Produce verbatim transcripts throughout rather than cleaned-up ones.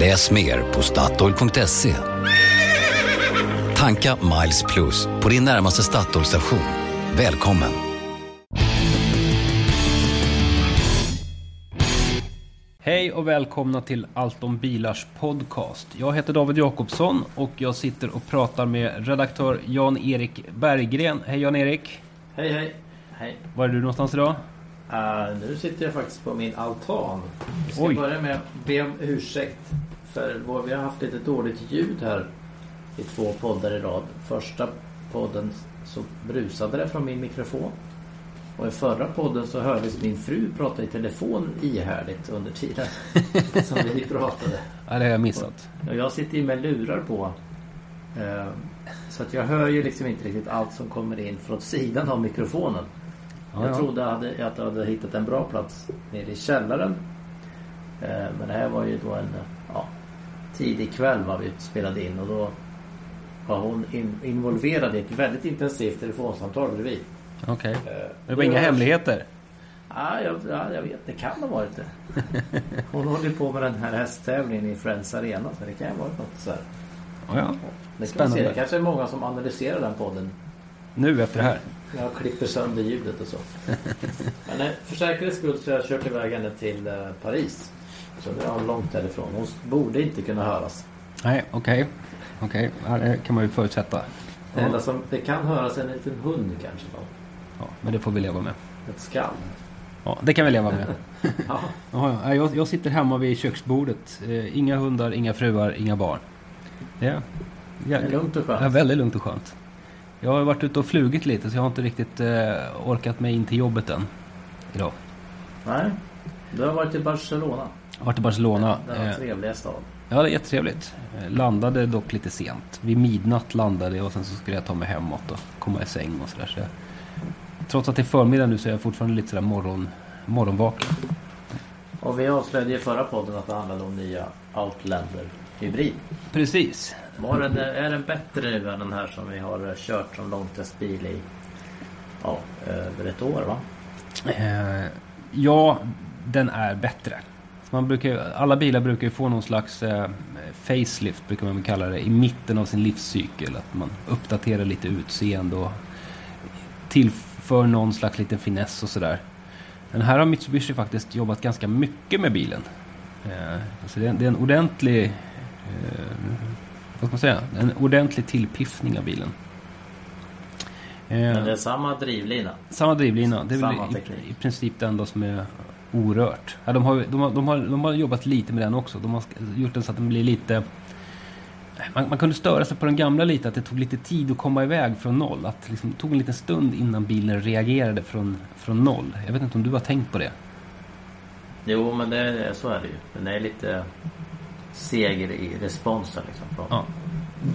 Läs mer på Statoil punkt se. Tanka Miles Plus på din närmaste Statoil-station. Välkommen! Hej och välkomna till Allt om bilars podcast. Jag heter David Jacobsson och jag sitter och pratar med redaktör Jan-Erik Berggren. Hej Jan-Erik! Hej hej! Hej. Var är du någonstans idag? Uh, nu sitter jag faktiskt på min altan. Jag ska Oj. börja med att be om ursäkt för vår, vi har haft lite dåligt ljud här i två poddar i rad. Första podden så brusade det från min mikrofon. Och i förra podden så hördes min fru prata i telefon ihärdigt under tiden som vi pratade. Ja, det har jag missat. Och jag sitter ju med lurar på. Uh, så att jag hör ju liksom inte riktigt allt som kommer in från sidan av mikrofonen. Jag ja. trodde att jag hade, hade hittat en bra plats nere i källaren. Eh, men det här var ju då en ja, tidig kväll var vi spelade in. Och då var hon in, involverad i ett väldigt intensivt telefonsamtal bredvid. Okej. Okay. Eh, det var inga hörs... hemligheter? Ah, ja, ja, jag vet. Det kan ha varit det. Hon håller på med den här hästtävlingen i Friends Arena. Så det kan ju ha varit något så här. Oh, ja. Det spännande. Kan se. Det kanske är många som analyserar den podden. Nu efter det här. Jag klipper sönder ljudet och så. Men för säkerhets skull så har jag kört iväg henne till Paris. Så det är långt därifrån. Hon borde inte kunna höras. Nej, okej. Okay. Okay. Det kan man ju förutsätta. Det enda som det kan höras är en liten hund kanske. Då. Ja, men det får vi leva med. Ett skall. Ja, det kan vi leva med. Ja. Ja, jag, jag sitter hemma vid köksbordet. Inga hundar, inga fruar, inga barn. Det är, det är lugnt och skönt. Det är väldigt lugnt och skönt. Jag har varit ute och flugit lite så jag har inte riktigt eh, orkat mig in till jobbet än idag. Nej, du har varit i Barcelona. Jag har varit i Barcelona. Den, den trevliga stad. Ja, det är jättetrevligt. Landade dock lite sent. Vid midnatt landade jag och sen så skulle jag ta mig hemåt och komma i säng och sådär. Så jag, trots att det är förmiddag nu så är jag fortfarande lite sådär morgon, morgonvaken. Och vi avslöjade i förra podden att det handlade om nya Outlander hybrid. Precis. Var den, är den bättre nu än den här som vi har kört som långtestbil i ja, över ett år va? Eh, ja, den är bättre. Man brukar, alla bilar brukar ju få någon slags eh, facelift brukar man kalla det i mitten av sin livscykel. Att man uppdaterar lite utseende och tillför någon slags liten finess och sådär. Den här har Mitsubishi faktiskt jobbat ganska mycket med bilen. Eh, alltså det, det är en ordentlig... Eh, vad ska man säga? En ordentlig tillpiffning av bilen. Men det är samma drivlina. Samma drivlina. Det är samma väl i, i princip det enda som är orört. Ja, de, har, de, har, de, har, de har jobbat lite med den också. De har gjort den så att den blir lite... Man, man kunde störa sig på den gamla lite. Att det tog lite tid att komma iväg från noll. Att liksom, det tog en liten stund innan bilen reagerade från, från noll. Jag vet inte om du har tänkt på det. Jo, men det, så är det ju. Den är lite... seger i responsen liksom från ja,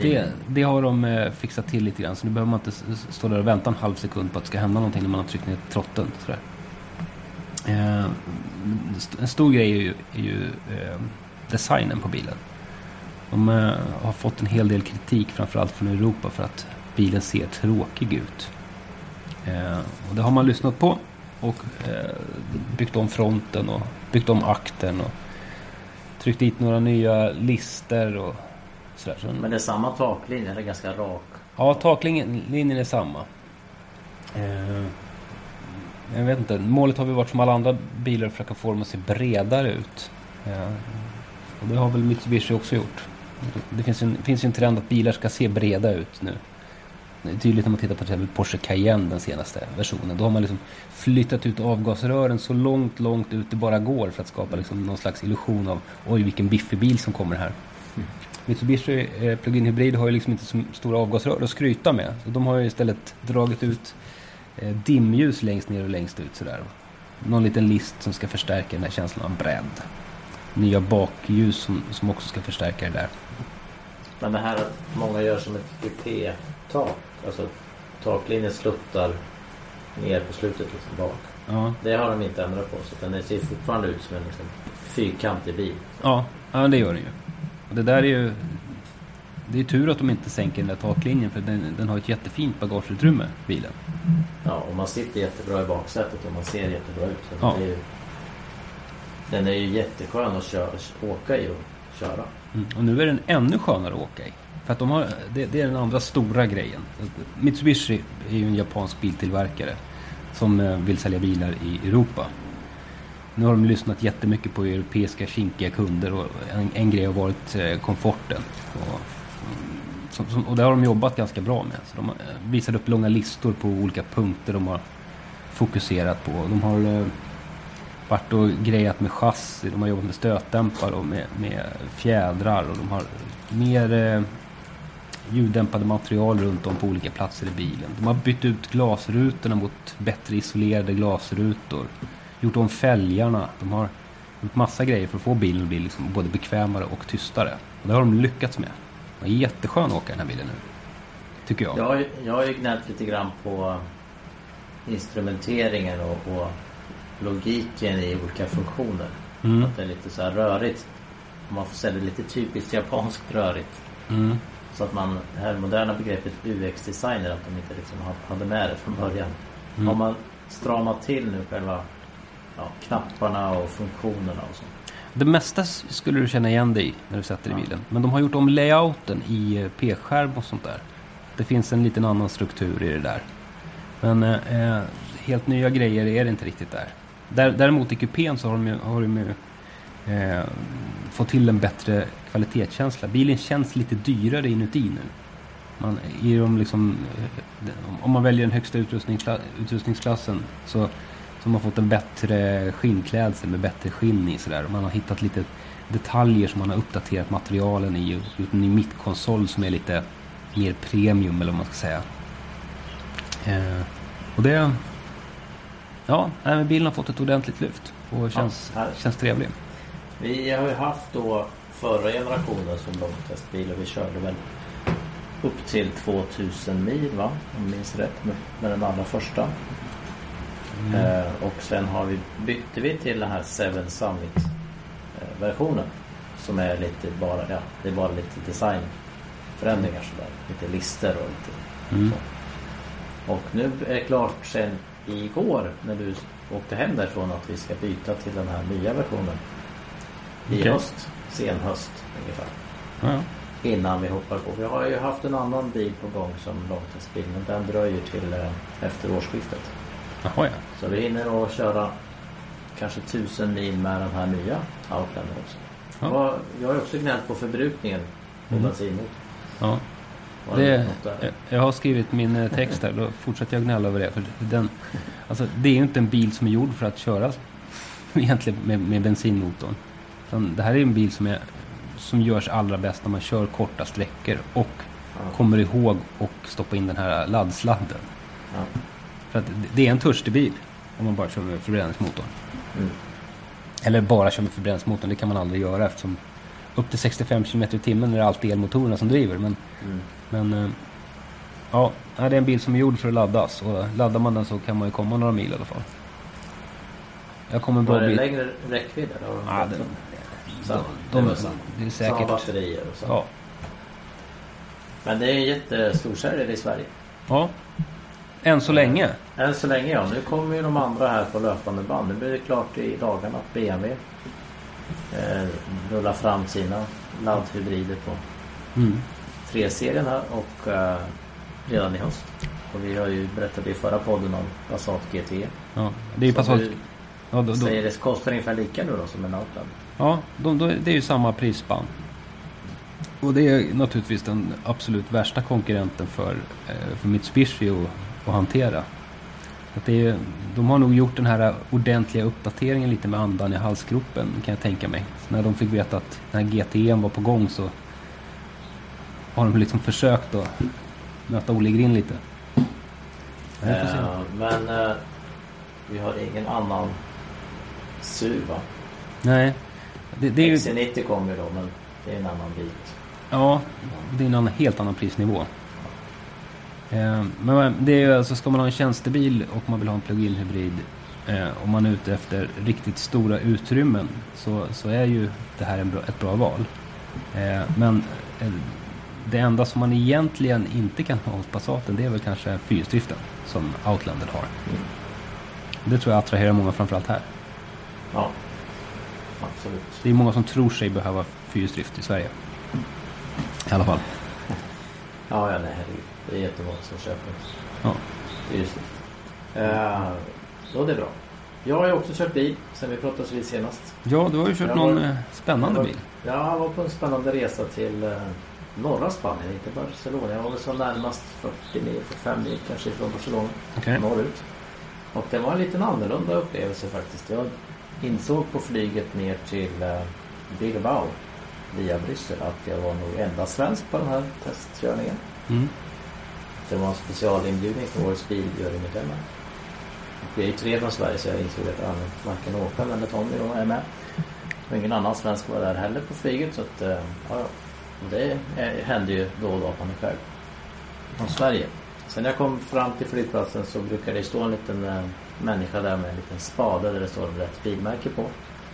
det, det har de eh, fixat till lite grann så nu behöver man inte stå där och vänta en halv sekund på att det ska hända någonting när man har tryckt ner trotten sådär. Eh, en stor grej är ju, är ju eh, designen på bilen. De eh, har fått en hel del kritik framförallt från Europa för att bilen ser tråkig ut eh, och det har man lyssnat på och eh, byggt om fronten och byggt om akten och tryckt dit några nya lister och sådär. Men det är samma taklinje, eller ganska rak? Ja, taklinjen är samma. Eh, jag vet inte, målet har vi varit som alla andra bilar att försöka få dem att se bredare ut. Eh, och det har väl Mitsubishi också gjort. Det finns ju en, finns ju en trend att bilar ska se breda ut nu. Det är tydligt när man tittar på till exempel Porsche Cayenne, den senaste versionen. Då har man liksom flyttat ut avgasrören så långt, långt ut det bara går för att skapa liksom någon slags illusion av oj, vilken biffig bil som kommer här. Mm. Mitsubishi eh, plug-in hybrid har ju liksom inte så stora avgasrör att skryta med. Så de har ju istället dragit ut eh, dimljus längst ner och längst ut sådär. Någon liten list som ska förstärka den här känslan av bredd. Nya bakljus som, som också ska förstärka det där. Men det här att många gör som ett kupé-tak, alltså taklinjen sluttar ner på slutet liksom bak. Ja. Det har de inte ändrat på, så den det ser fortfarande ut som en liksom fyrkantig bil. Ja, ja, det gör den ju. Det där är ju, det är tur att de inte sänker den där taklinjen, för den, den har ett jättefint bagageutrymme, bilen. Ja, och man sitter jättebra i baksätet och man ser jättebra ut. Så ja. det är ju, den är ju jätteskön att köra, åka i och köra. Mm. Och nu är den ännu skönare att åka i. För att de har, det, det är den andra stora grejen. Mitsubishi är ju en japansk biltillverkare som vill sälja bilar i Europa. Nu har de lyssnat jättemycket på europeiska kinkiga kunder, och en, en grej har varit komforten. Och, som, som, och det har de jobbat ganska bra med. Så de visar upp långa listor på olika punkter de har fokuserat på. De har varit och grejat med chassi, de har jobbat med stötdämpare och med, med fjädrar, och de har mer eh, ljuddämpade material runt om på olika platser i bilen. De har bytt ut glasrutorna mot bättre isolerade glasrutor, gjort om fälgarna, de har gjort massa grejer för att få bilen att bli liksom både bekvämare och tystare, och det har de lyckats med. Det är jätteskön att åka den här bilen nu, tycker jag. Jag, jag har ju gnällt lite grann på instrumenteringen och, och logiken i olika funktioner. Mm. Att det är lite så här rörigt. Man får säga det lite typiskt japanskt rörigt. Mm. Så att man, det här moderna begreppet U X-designer, att de inte liksom hade med det från början. Mm. Om man stramar till nu själva ja, knapparna och funktionerna och så. Det mesta skulle du känna igen dig när du sätter ja. i bilen. Men de har gjort om layouten i P-skärm och sånt där. Det finns en liten annan struktur i det där. Men eh, helt nya grejer är det inte riktigt där. Däremot i kupén så har de ju, har de ju eh, fått till en bättre kvalitetskänsla. Bilen känns lite dyrare inuti nu. Man, i de liksom, om man väljer den högsta utrustningskla- utrustningsklassen så, så har man fått en bättre skinnklädsel med bättre skinn i. Sådär. Man har hittat lite detaljer som man har uppdaterat materialen i och gjort en ny mittkonsol som är lite mer premium, eller vad man ska säga. Eh, och det... Ja, men bilen har fått ett ordentligt lyft och känns, ja, känns trevlig. Vi har ju haft då förra generationen som långtestbil, och vi körde väl upp till tvåtusen mil, va? Om jag minns rätt, med, med den allra första. Mm. Eh, och sen har vi, bytte vi till den här Seven Summit-versionen som är lite bara, ja, det är bara lite designförändringar sådär. Lite lister och lite mm. så. Och nu är det klart sen igår när du åkte hem därifrån att vi ska byta till den här nya versionen i okay. höst, sen höst ungefär, ja. innan vi hoppar på. Vi har ju haft en annan bil på gång som långtidsbil, men den dröjer till eh, efter årsskiftet. Jaha, ja. Så vi hinner att köra kanske tusen mil med den här nya Outlander också. Ja. Jag har också gnällt på förbrukningen på mm. bensinmotorn. Ja. Det, jag har skrivit min text här, då fortsätter jag gnälla över det, för den, alltså, det är ju inte en bil som är gjord för att köras egentligen med, med bensinmotorn. Det här är en bil som, är, som görs allra bäst när man kör korta sträckor och ja. kommer ihåg och stoppa in den här laddsladden. Ja. För att det är en törstig bil om man bara kör med förbränningsmotorn. Mm. Eller bara kör med förbränningsmotorn, det kan man aldrig göra, eftersom upp till sextiofem kilometer i timmen är det alltid elmotorerna som driver, men mm. Men ja, det är en bil som är gjord för att laddas, och laddar man den så kan man ju komma några mil i alla fall. Jag kommer bra bit. Längre räckvidd eller? Ja, det, de, de, de, det är säkert batterier och så. Ja. Men det är en jättestor säljare i Sverige. Ja. Än så länge. Än så länge, ja. Nu kommer ju de andra här på löpande band. Nu blir det klart i dagarna att B M W eh, rullar fram sina laddhybrider på. Mm. tre-serien här och uh, redan i höst. Och vi har ju berättat i förra podden om Passat G T. Ja, det är ju Passat. Ja, då, då. Säger det kostar ungefär lika nu då som en Outlander. Ja, de, de, det är ju samma prisspann. Och det är naturligtvis den absolut värsta konkurrenten för, för Mitsubishi att, att hantera. Att det är, de har nog gjort den här ordentliga uppdateringen lite med andan i halsgropen, kan jag tänka mig. Så när de fick veta att den här G T-en var på gång så har de liksom försökt att möta Olle Grinn lite. Eh, men eh, vi har ingen annan S U V, va? Nej. Det, det är ju... X C nittio kommer ju då, men det är en annan bit. Ja, det är en helt annan prisnivå. Men det är, alltså, ska man ha en tjänstebil och man vill ha en plug-in hybrid och man är ute efter riktigt stora utrymmen, så, så är ju det här en bra, ett bra val. Men det enda som man egentligen inte kan ha åt Passaten, det är väl kanske fyrstriften som Outlander har. Det tror jag attraherar många, framförallt här. Ja, absolut. Det är många som tror sig behöva fyrstrift i Sverige. I alla fall. Ja, ja, nej, det är jättemånga som köper ja. fyrstrift. Uh, så det är bra. Jag har ju också köpt bil sen vi pratade vid senast. Ja, du har ju kört jag någon var, spännande jag var, bil. Ja, jag var på en spännande resa till uh, norra Spanien, inte Barcelona. Jag var väl som närmast fyrtio till fyrtiofem mil kanske från Barcelona, okay. norrut. Och det var en liten annorlunda upplevelse faktiskt. Jag insåg på flyget ner till eh, Bilbao via Bryssel att jag var nog enda svensk på den här testkörningen. Mm. Det var en specialinbjudning för årets bilgörmedlemmar. Vi är ju tre från Sverige, så jag insåg att varken Åkan eller Tommy är med. Och ingen annan svensk var där heller på flyget, så att, eh, ja, det hände ju då och då på mig själv från Sverige. Sen när jag kom fram till flygplatsen så brukade det stå en liten äh, människa där med en liten spade där det står rätt bilmärke på.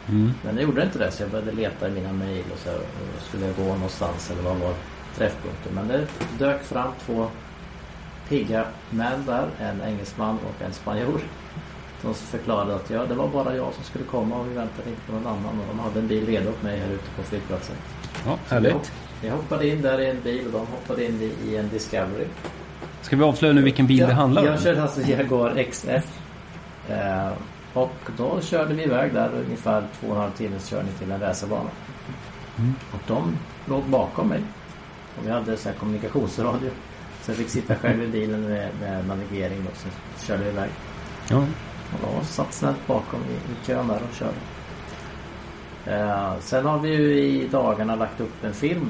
Mm. Men det gjorde inte det, så jag började leta i mina mejl och så här, och skulle jag gå någonstans eller vad var träffpunkten. Men det dök fram två pigga män där, en engelsman och en spanjor. De förklarade att ja, det var bara jag som skulle komma och vi väntade inte på någon annan. Och de hade en bil redo åt mig här ute på flygplatsen. Ja, härligt. Jag hoppade in där i en bil och de hoppade in i en Discovery. Ska vi avslöja nu vilken bil ja, det handlar om? Jag körde alltså Jaguar X F. Eh, och då körde vi iväg där ungefär två och en halv timmes körning till en racerbana. Mm. Och de låg bakom mig. Och vi hade så här kommunikationsradio. Så jag fick sitta själv i bilen med, med navigering och så körde vi iväg. Ja. Och då satt snällt bakom i, i kön där och körde. Eh, sen har vi ju i dagarna lagt upp en film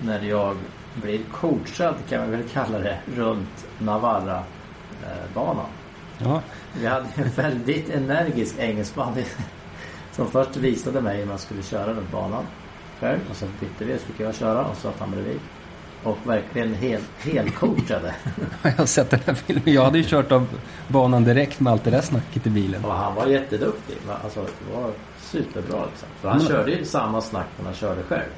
när jag blir coachad, kan man väl kalla det, runt Navarra banan. Ja. Vi hade en väldigt energisk engelsman som först visade mig hur man skulle köra runt banan själv, och sen bytte vi och så fick jag köra och så att han bredvid och verkligen helt, helt coachade. Jag har sett den här filmen. Jag hade ju kört av banan direkt med allt det där snacket i bilen. Och han var jätteduktig. Alltså, det var superbra liksom. För han körde ju samma snack när han körde själv.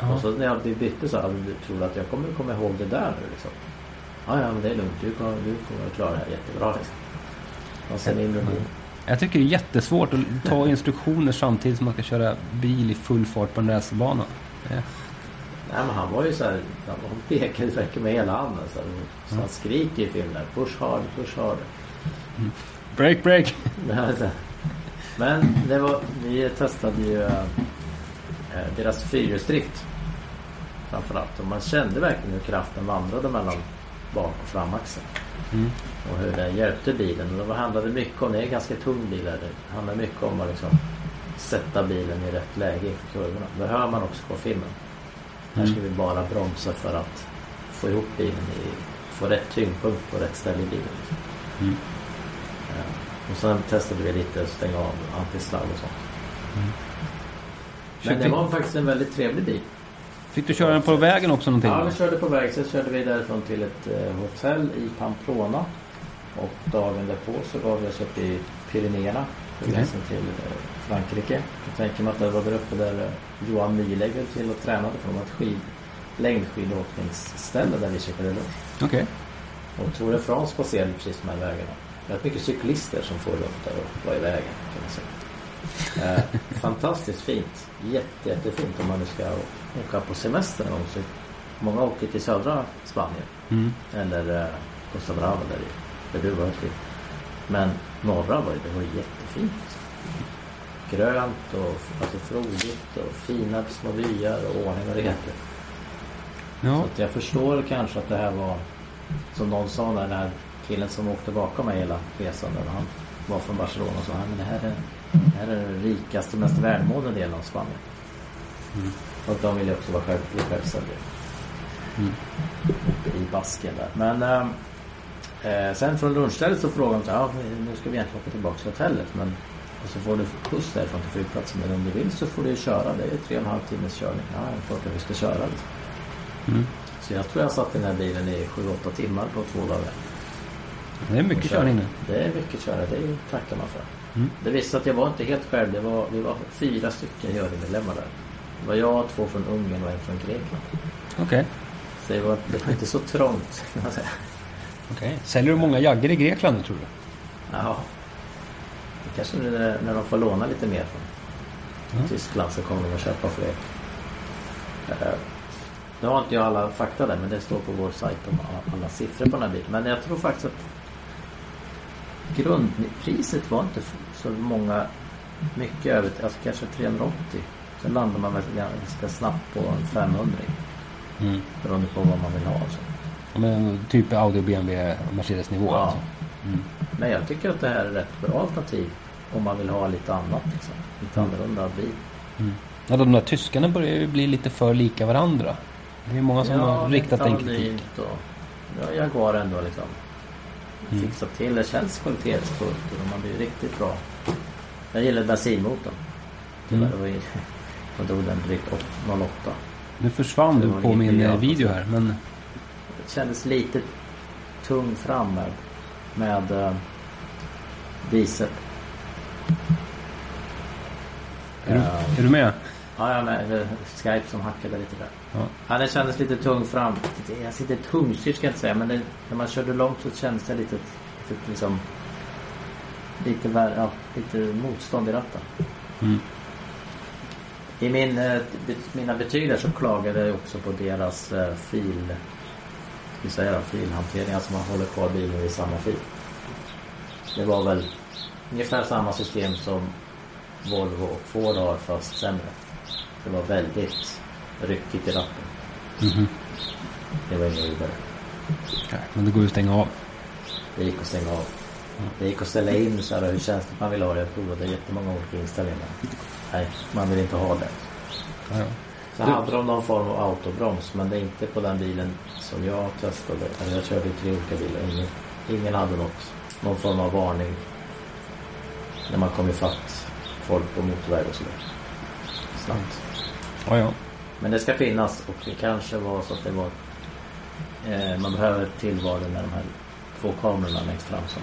Mm. Och så när jag bytte så här, du tror att jag kommer komma ihåg det där nu liksom. Ja, ja, men det är lugnt. Du kommer, du kommer att klara det här jättebra liksom. Och sen in med bil. Jag tycker det är jättesvårt att ta instruktioner samtidigt som man ska köra bil i full fart på en racerbana. Yeah. Nej, men han var ju så här, han pekade verkligen med hela handen. Så, mm. så han skriker i filmen, push hard, push hard. Mm. Break, break! Men det var, vi testade ju deras fyrhjulsdrift framförallt, och man kände verkligen hur kraften vandrade mellan bak- och framaxeln mm. och hur den hjälpte bilen. Och det handlade mycket om, det är en ganska tung bil, det handlar mycket om att liksom sätta bilen i rätt läge inför kurvorna. Det hör man också på filmen. Här ska vi bara bromsa för att få ihop bilen i, få rätt tyngdpunkt på rätt ställe i bilen mm. ja. Och sen testade vi lite att stänga av antisladd och sånt mm. Men det var faktiskt en väldigt trevlig bil. Fick du köra den på vägen också någonting? Ja, vi körde på vägen. Sen körde vi därifrån till ett hotell i Pamplona. Och dagen därpå så gav vi oss upp i Pyrenéerna. På gränsen till Frankrike. Jag tänker mig att det var där uppe där Johan Myhlegger till och tränade från ett skid, längdskidåkningsställe där vi checkade lunch. Okej. Okay. Och Tour de France passerade precis de här vägarna. Det är mycket cyklister som får upp där och var i vägen, kan man säga. eh, fantastiskt fint, jätte, jättefint om man nu ska åka på semester. Också. Många åker till södra Spanien mm. eller eh, Costa Brava där, det, där du var till. Men norra var det, det var jättefint, grönt och alltså, frodigt och fina små byar och ordning och reda. Ja. Så att jag förstår kanske att det här var som någon sa, när den här killen som åkte bakom mig hela resan, när han var från Barcelona och sa, men det här är Det här är den rikaste och mest välmående delen av Spanien. Mm. Och de vill ju också vara själv, självständiga. Mm. I Basken där. Men eh, sen från lunchstället så frågade de, ja, nu ska vi egentligen åka tillbaka till hotellet. Men Och så får du skjuts därifrån till flygplatsen. Men om du vill så får du köra. Det är tre och en halv timmes körning. Ja, jag tror att vi ska köra liksom. Mm. Så jag tror jag satt i den här bilen i sju åtta timmar på två dagar. Det är mycket körning nu. Det är mycket köra, det tackar man för. Mm. Det visste att jag var inte helt själv. Det var, vi var fyra stycken jurymedlemmar där. Det var jag, två från Ungern och en från Grekland. Okej. Okay. Så det var, det var inte så trångt. Okej. Okay. Säljer du många jagger i Grekland, tror du? Ja. Det kanske när, när de får låna lite mer från mm. Tyskland så kommer de att köpa fler. Nu har inte jag alla fakta där, men det står på vår sajt om alla siffror på den här bilen. Men jag tror faktiskt att grundpriset var inte så många, mycket över, alltså kanske trehundraåttio. Sen landar man ganska snabbt på en femhundra. Mm. Beroende på vad man vill ha. Alltså. Men typ Audi, B M W, Mercedes nivå. Ja. Alltså. Mm. Men jag tycker att det här är rätt bra alternativ om man vill ha lite annat. Liksom. Lite mm. annorlunda bil. Mm. Ja, de där tyskarna börjar ju bli lite för lika varandra. Det är många som ja, har riktat en kritik. Ja, Jaguar ändå liksom. Mm. Fixa till, det känns kvalitetsfullt och man blir riktigt bra. Jag gillar bensinmotorn. Mm. Det var ju den drygt noll åtta. Nu försvann du på min video här, men det kändes lite tung fram här med uh, diesel. Är du, är du med? Ja, ja, men Skype som hackade lite där. Ja. Ja, det kändes lite tung fram. Jag sitter tungstyrt ska jag inte säga, men det, när man körde långt så kändes det lite, lite liksom lite, vär, ja, lite motstånd i ratten. Mm. I min, mina betyg där så klagade jag också på deras fil, ska säga, filhantering, alltså man håller kvar bilen i samma fil. Det var väl ungefär samma system som Volvo och Ford har, fast sämre. Det var väldigt ryckigt i ratten. Mm-hmm. Det var inget vidare. Nej, men det går ju att stänga av. Det gick att stänga av. Mm. Det gick att ställa in så här, hur känsligt man vill ha det. Jag provade jättemånga olika inställningar. Nej, man vill inte ha det. Ja, ja. Så du hade de någon form av autobroms, men det är inte på den bilen som jag testade. Jag körde i tre olika bilar. Ingen, ingen hade något. Någon form av varning när man kom i fatt folk på motorväg och sådär. Snabbt. Ja, ja. Men det ska finnas, och det kanske var så att det var eh, man behöver tillvalen med de här två kamerorna längst fram som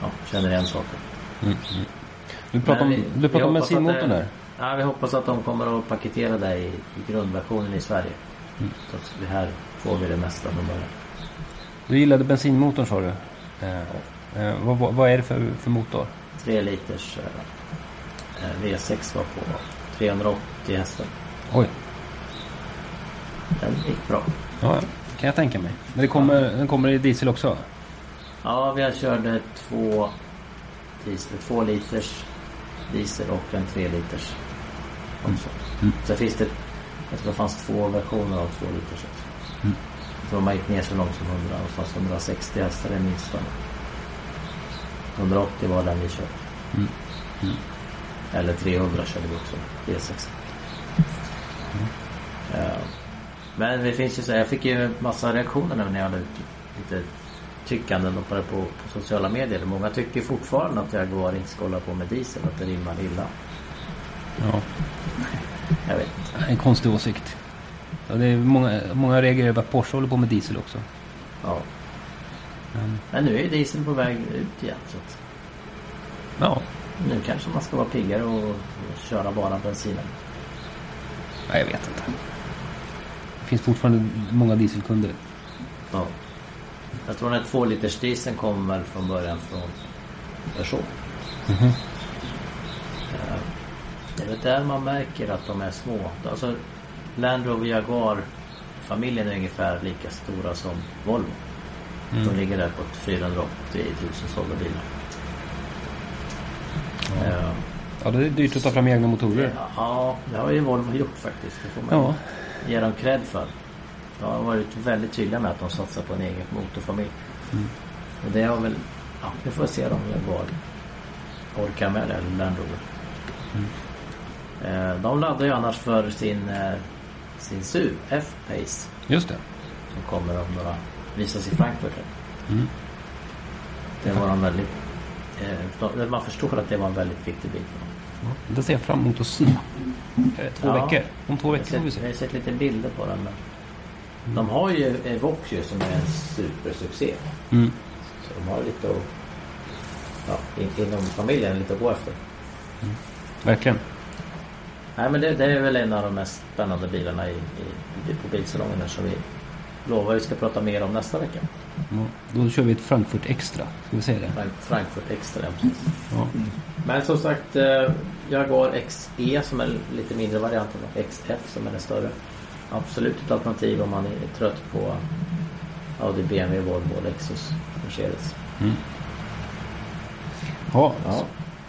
ja, känner igen saker. Mm, mm. Du pratar men, om, du pratar om bensinmotorn där. Ja, vi hoppas att de kommer att paketera det i, i grundversionen i Sverige. Mm. Så att det här får vi det mesta från början. Du gillade bensinmotorn, sa du. Eh, eh, vad, vad är det för, för motor? Tre liters eh, V sex var på trehundraåttio hästar. Oj. Den gick bra. Ja, kan jag tänka mig. Men det kommer, ja. Den kommer i diesel också? Ja, vi har körde två diesel, två liters diesel och en tre liters också. Mm. Sen finns det, jag tror det fanns två versioner av två liters också. Mm. Så man gick ner så långt som hundra och fast hundrasextio hästar är minst. hundraåttio var den vi körde. Mm. Mm. Eller trehundra körde vi också. V sex. Mm. Ja. Men det finns ju så här, jag fick ju massa reaktioner när jag hade lite tyckanden på, på, på sociala medier. Många tycker fortfarande att jag går inte ska hålla på med diesel, att det rimmar illa. Ja. Jag vet inte. En konstig åsikt. Ja, det är många, många reagerar över att Porsche håller på med diesel också. Ja. Men, Men nu är diesel på väg ut igen. Så att ja. Nu kanske man ska vara piggare och köra bara bensinen. Nej, jag vet inte. Det finns fortfarande många dieselkunder. Ja. Jag tror den här två liters dieseln kommer från början från Persson. Mm-hmm. Det är där man märker att de är små. Alltså, Land Rover och Jaguar-familjen är ungefär lika stora som Volvo. Mm. De ligger där på fyrahundraåttio tusen sålda bilar. Ja. Ja, det är dyrt att ta fram egna motorer. Ja, det har ju Volvo gjort faktiskt. Det får man ja. ge dem cred för. De har varit väldigt tydliga med att de satsar på en egen motorfamilj. Mm. Och det har väl, ja, vi får se om Jaguar orkar med det, eller Land Rover. Mm. De laddar ju annars för sin sin S U V, F-Pace. Just det. Som kommer om några, visas i Frankfurt. Mm. Det var de väldigt eh, man förstår att det var en väldigt viktig bit för dem. Ja, det ser jag fram emot att se. Två ja, veckor. Om två veckor vi se. Jag har sett lite bilder på den. Mm. De har ju Evoque som är en supersuccé. Mm. Så de har lite att, ja, in, inom familjen lite att gå efter. Mm. Verkligen. Nej, men det, det är väl en av de mest spännande bilarna i, i, i, på bilsalongerna som vi lovar vi ska prata mer om nästa vecka. Mm. Då kör vi ett Frankfurt Extra. Ska vi säga det? Frank, Frankfurt Extra, ja, precis. Ja. Mm. Men som sagt, Jaguar X E som är lite mindre varianten av X F som är den större. Absolut ett alternativ om man är trött på Audi, B M W, Volvo, Lexus, Mercedes. Mm. Ja, ja.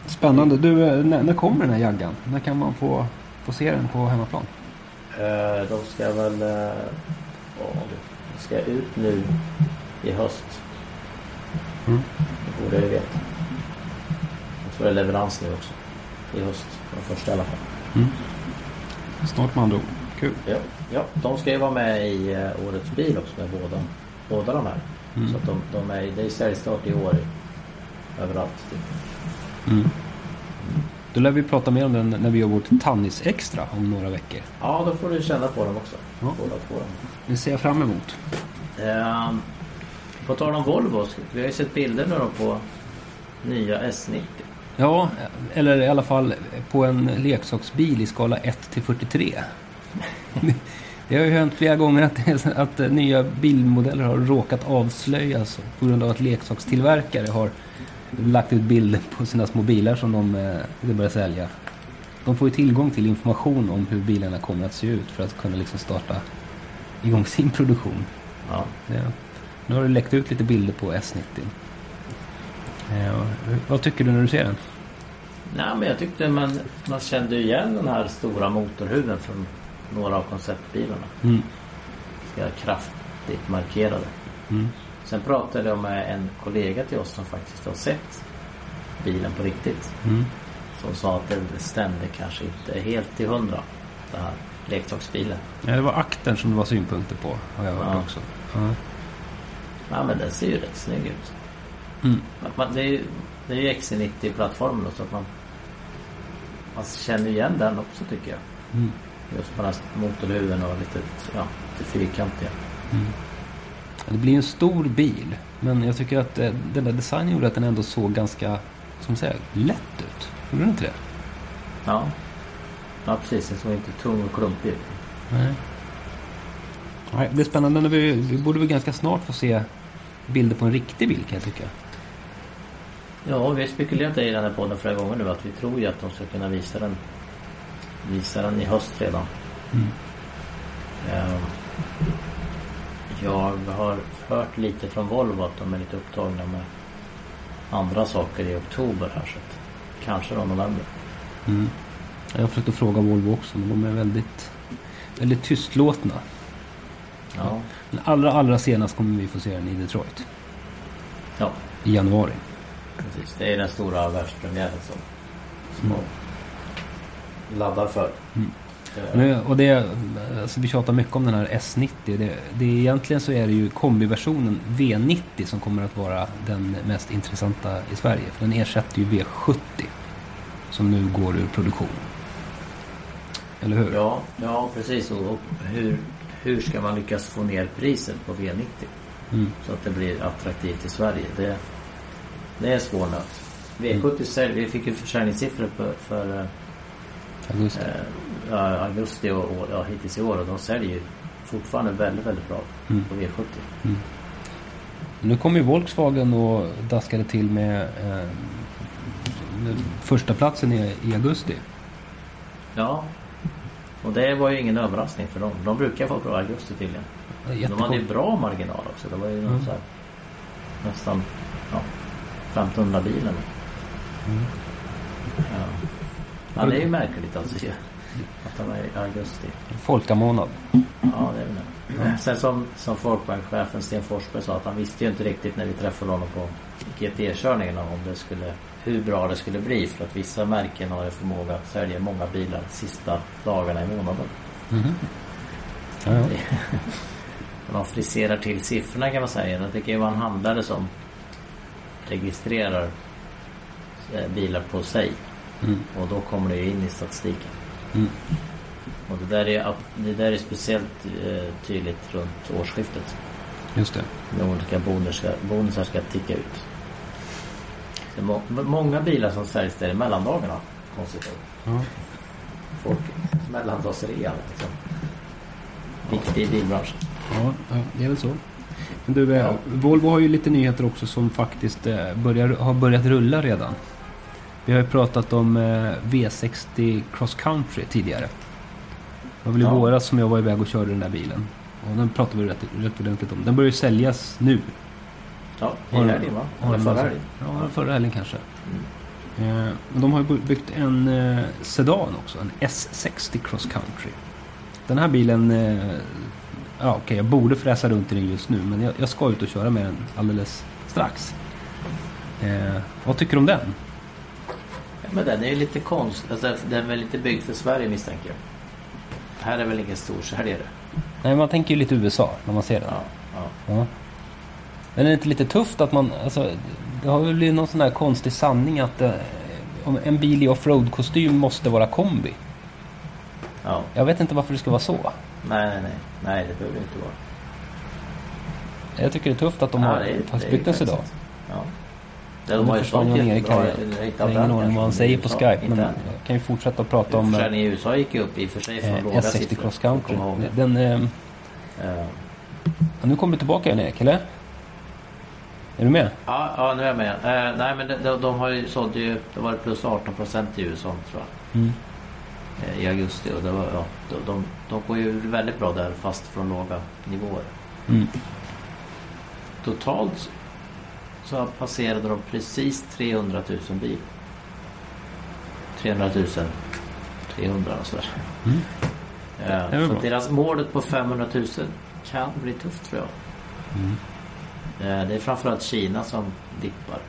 Spännande. Du, när, när kommer den här jaggan? När kan man få, få se den på hemmaplan? Eh, de ska väl eh, de ska ut nu i höst. Mm. Det borde jag veta. Jag tror det är leverans nu också. I höst, den första i alla fall. Mm. Snart man då. Kul. Ja, ja, de ska ju vara med i uh, årets bil också med båda, båda de här. Mm. Så att de, de är, det är säljstart i år överallt. Mm. Då lär vi prata mer om den när vi gör vårt Tannis Extra om några veckor. Ja, då får du känna på dem också. Ja. Båda två dem. Det ser jag fram emot. Uh, på tal om Volvo, vi har ju sett bilder nu då på nya S nittio. Ja, eller i alla fall på en leksaksbil i skala ett till fyrtiotre. Det har ju hänt flera gånger att, att nya bilmodeller har råkat avslöjas på grund av att leksakstillverkare har lagt ut bilder på sina små bilar som de ska börja sälja. De får ju tillgång till information om hur bilarna kommer att se ut för att kunna liksom starta igång sin produktion. Ja. Ja. Nu har du läckt ut lite bilder på S nittio. Ja. Vad tycker du när du ser den? Nej, men jag tyckte man, man kände igen den här stora motorhuven från några av konceptbilarna. Mm. Ska kraftigt markerade. Mm. Sen pratade jag med en kollega till oss som faktiskt har sett bilen på riktigt. Mm. Som sa att det stämde kanske inte helt till hundra, den här leksaksbilen. Ja, det var akten som det var synpunkter på, har jag hört ja. också. Ja. Ja, men den ser ju rätt snygg ut. Mm. Att man, det är ju, det är ju X C nittio-plattformen så att man, man känner igen den också, tycker jag. Mm. Just på den här motorhuven och lite, ja, lite fyrkantiga. Mm. Det blir en stor bil, men jag tycker att eh, den där designen gjorde att den ändå såg ganska, som säger, lätt ut. Gjorde den inte det? Ja, ja precis. Den såg inte tung och klumpig. Nej. Nej, det är spännande. Vi, vi borde väl ganska snart få se bilder på en riktig bil, kan jag tycka. Ja, vi har spekulerat i den här podden flera gånger nu att vi tror ju att de ska kunna visa den visar den i höst redan. Mm. Jag har hört lite från Volvo att de är lite upptagna med andra saker i oktober här, så att kanske de november. Mm. Jag har försökt att fråga Volvo också, men de är väldigt väldigt tystlåtna. Ja. Men allra, allra senast kommer vi få se den i Detroit. Ja. I januari. Precis, det är den stora världspremiären som, som mm. laddar för. Mm. Nu, och det, alltså vi tjatar mycket om den här S nittio. Det, det, egentligen så är det ju kombiversionen V nittio som kommer att vara den mest intressanta i Sverige. För den ersätter ju V sjuttio som nu går ur produktion. Eller hur? Ja, ja precis. Och hur, hur ska man lyckas få ner priset på V nittio? Mm. Så att det blir attraktivt i Sverige. Det, det är svårt. V sjuttio, mm. vi fick ju försäljningssiffror för... för Augusti. Eh, augusti och, och ja, hittills i år, och de säljer ju fortfarande väldigt, väldigt bra mm. på V sjuttio. Mm. Nu kommer ju Volkswagen och daskade till med, eh, med första platsen i, i augusti. Ja, och det var ju ingen överraskning för dem. De brukar få bra augusti till igen. Ja, de hade ju bra marginal också. Det var ju någon mm. så här, nästan ja, femtonhundra bilen. Mm. Ja. Ja, det är ju märkligt alltså att han är i augusti. Folkamånad. Ja, det är det. Mm. Sen som, som folkbankschefen Sten Forsberg sa att han visste ju inte riktigt när vi träffade honom på G T-körningen om det skulle, hur bra det skulle bli, för att vissa märken har förmåga att sälja många bilar sista dagarna i månaden. Mm. Ja, ja. Man friserar till siffrorna kan man säga. Det kan ju vara en handlare som registrerar bilar på sig. Mm. Och då kommer det ju in i statistiken. Mm. Och det där är, det där är speciellt eh, tydligt runt årsskiftet. Just det. De olika bonusar, bonusar ska ticka ut. Det är må, många bilar som säljs där i mellandagarna. Konstigt. Ja. Folk mellandasar i allt. Liksom. Viktig bilbransch. Ja, ja, det är väl så. Men du, ja. Volvo har ju lite nyheter också som faktiskt börjar, har börjat rulla redan. Vi har ju pratat om V sextio Cross Country tidigare. Det var väl i ja. våras som jag var iväg och körde den där bilen. Och den pratade vi rätt, rätt ordentligt om. Den börjar ju säljas nu. Ja, i helgen va? Eller förra helgen. Ja, förra helgen kanske. Mm. Eh, de har ju byggt en eh, sedan också. En S sextio Cross Country. Den här bilen... Eh, ja, okej, okay, jag borde fräsa runt i den just nu. Men jag, jag ska ut och köra med den alldeles strax. Eh, vad tycker du om den? Ja, men den är ju lite konst. Alltså, den är lite byggd för Sverige misstänker jag. Här är väl ingen stor säljare. Nej, man tänker ju lite U S A när man ser den. Ja, ja. Ja. Men det är inte lite tufft att man... Alltså, det har väl blivit någon sån här konstig sanning att eh, om en bil i offroad-kostym måste vara kombi. Ja. Jag vet inte varför det ska vara så. Nej, nej, nej. Nej, det behöver inte vara. Jag tycker det är tufft att de ja, har det, fast byggt oss idag. Ja. Det de har ju sånt jättebra. Det är ingen ordning vad han säger på Skype, men jag kan ju fortsätta att prata om... Försäljningen i U S A gick ju upp i för sig från eh, låga S sextio siffror. S sextio Cross Country. Den, eh, uh. ja, nu kommer du tillbaka, Jan-Erik, eller? Är du med? Ja, ja nu är jag med. Uh, nej, men de, de, de har ju sålt ju... Det var plus arton procent i U S A, tror jag. Mm. I augusti och det var, ja, de, de, de går ju väldigt bra där fast från låga nivåer. Mm. Totalt så passerade de precis trehundratusen bil. trehundratusen trehundra och sådär. Mm. Ja, så bra. Deras målet på femhundratusen kan bli tufft tror jag. Mm. Ja, det är framförallt Kina som dippar.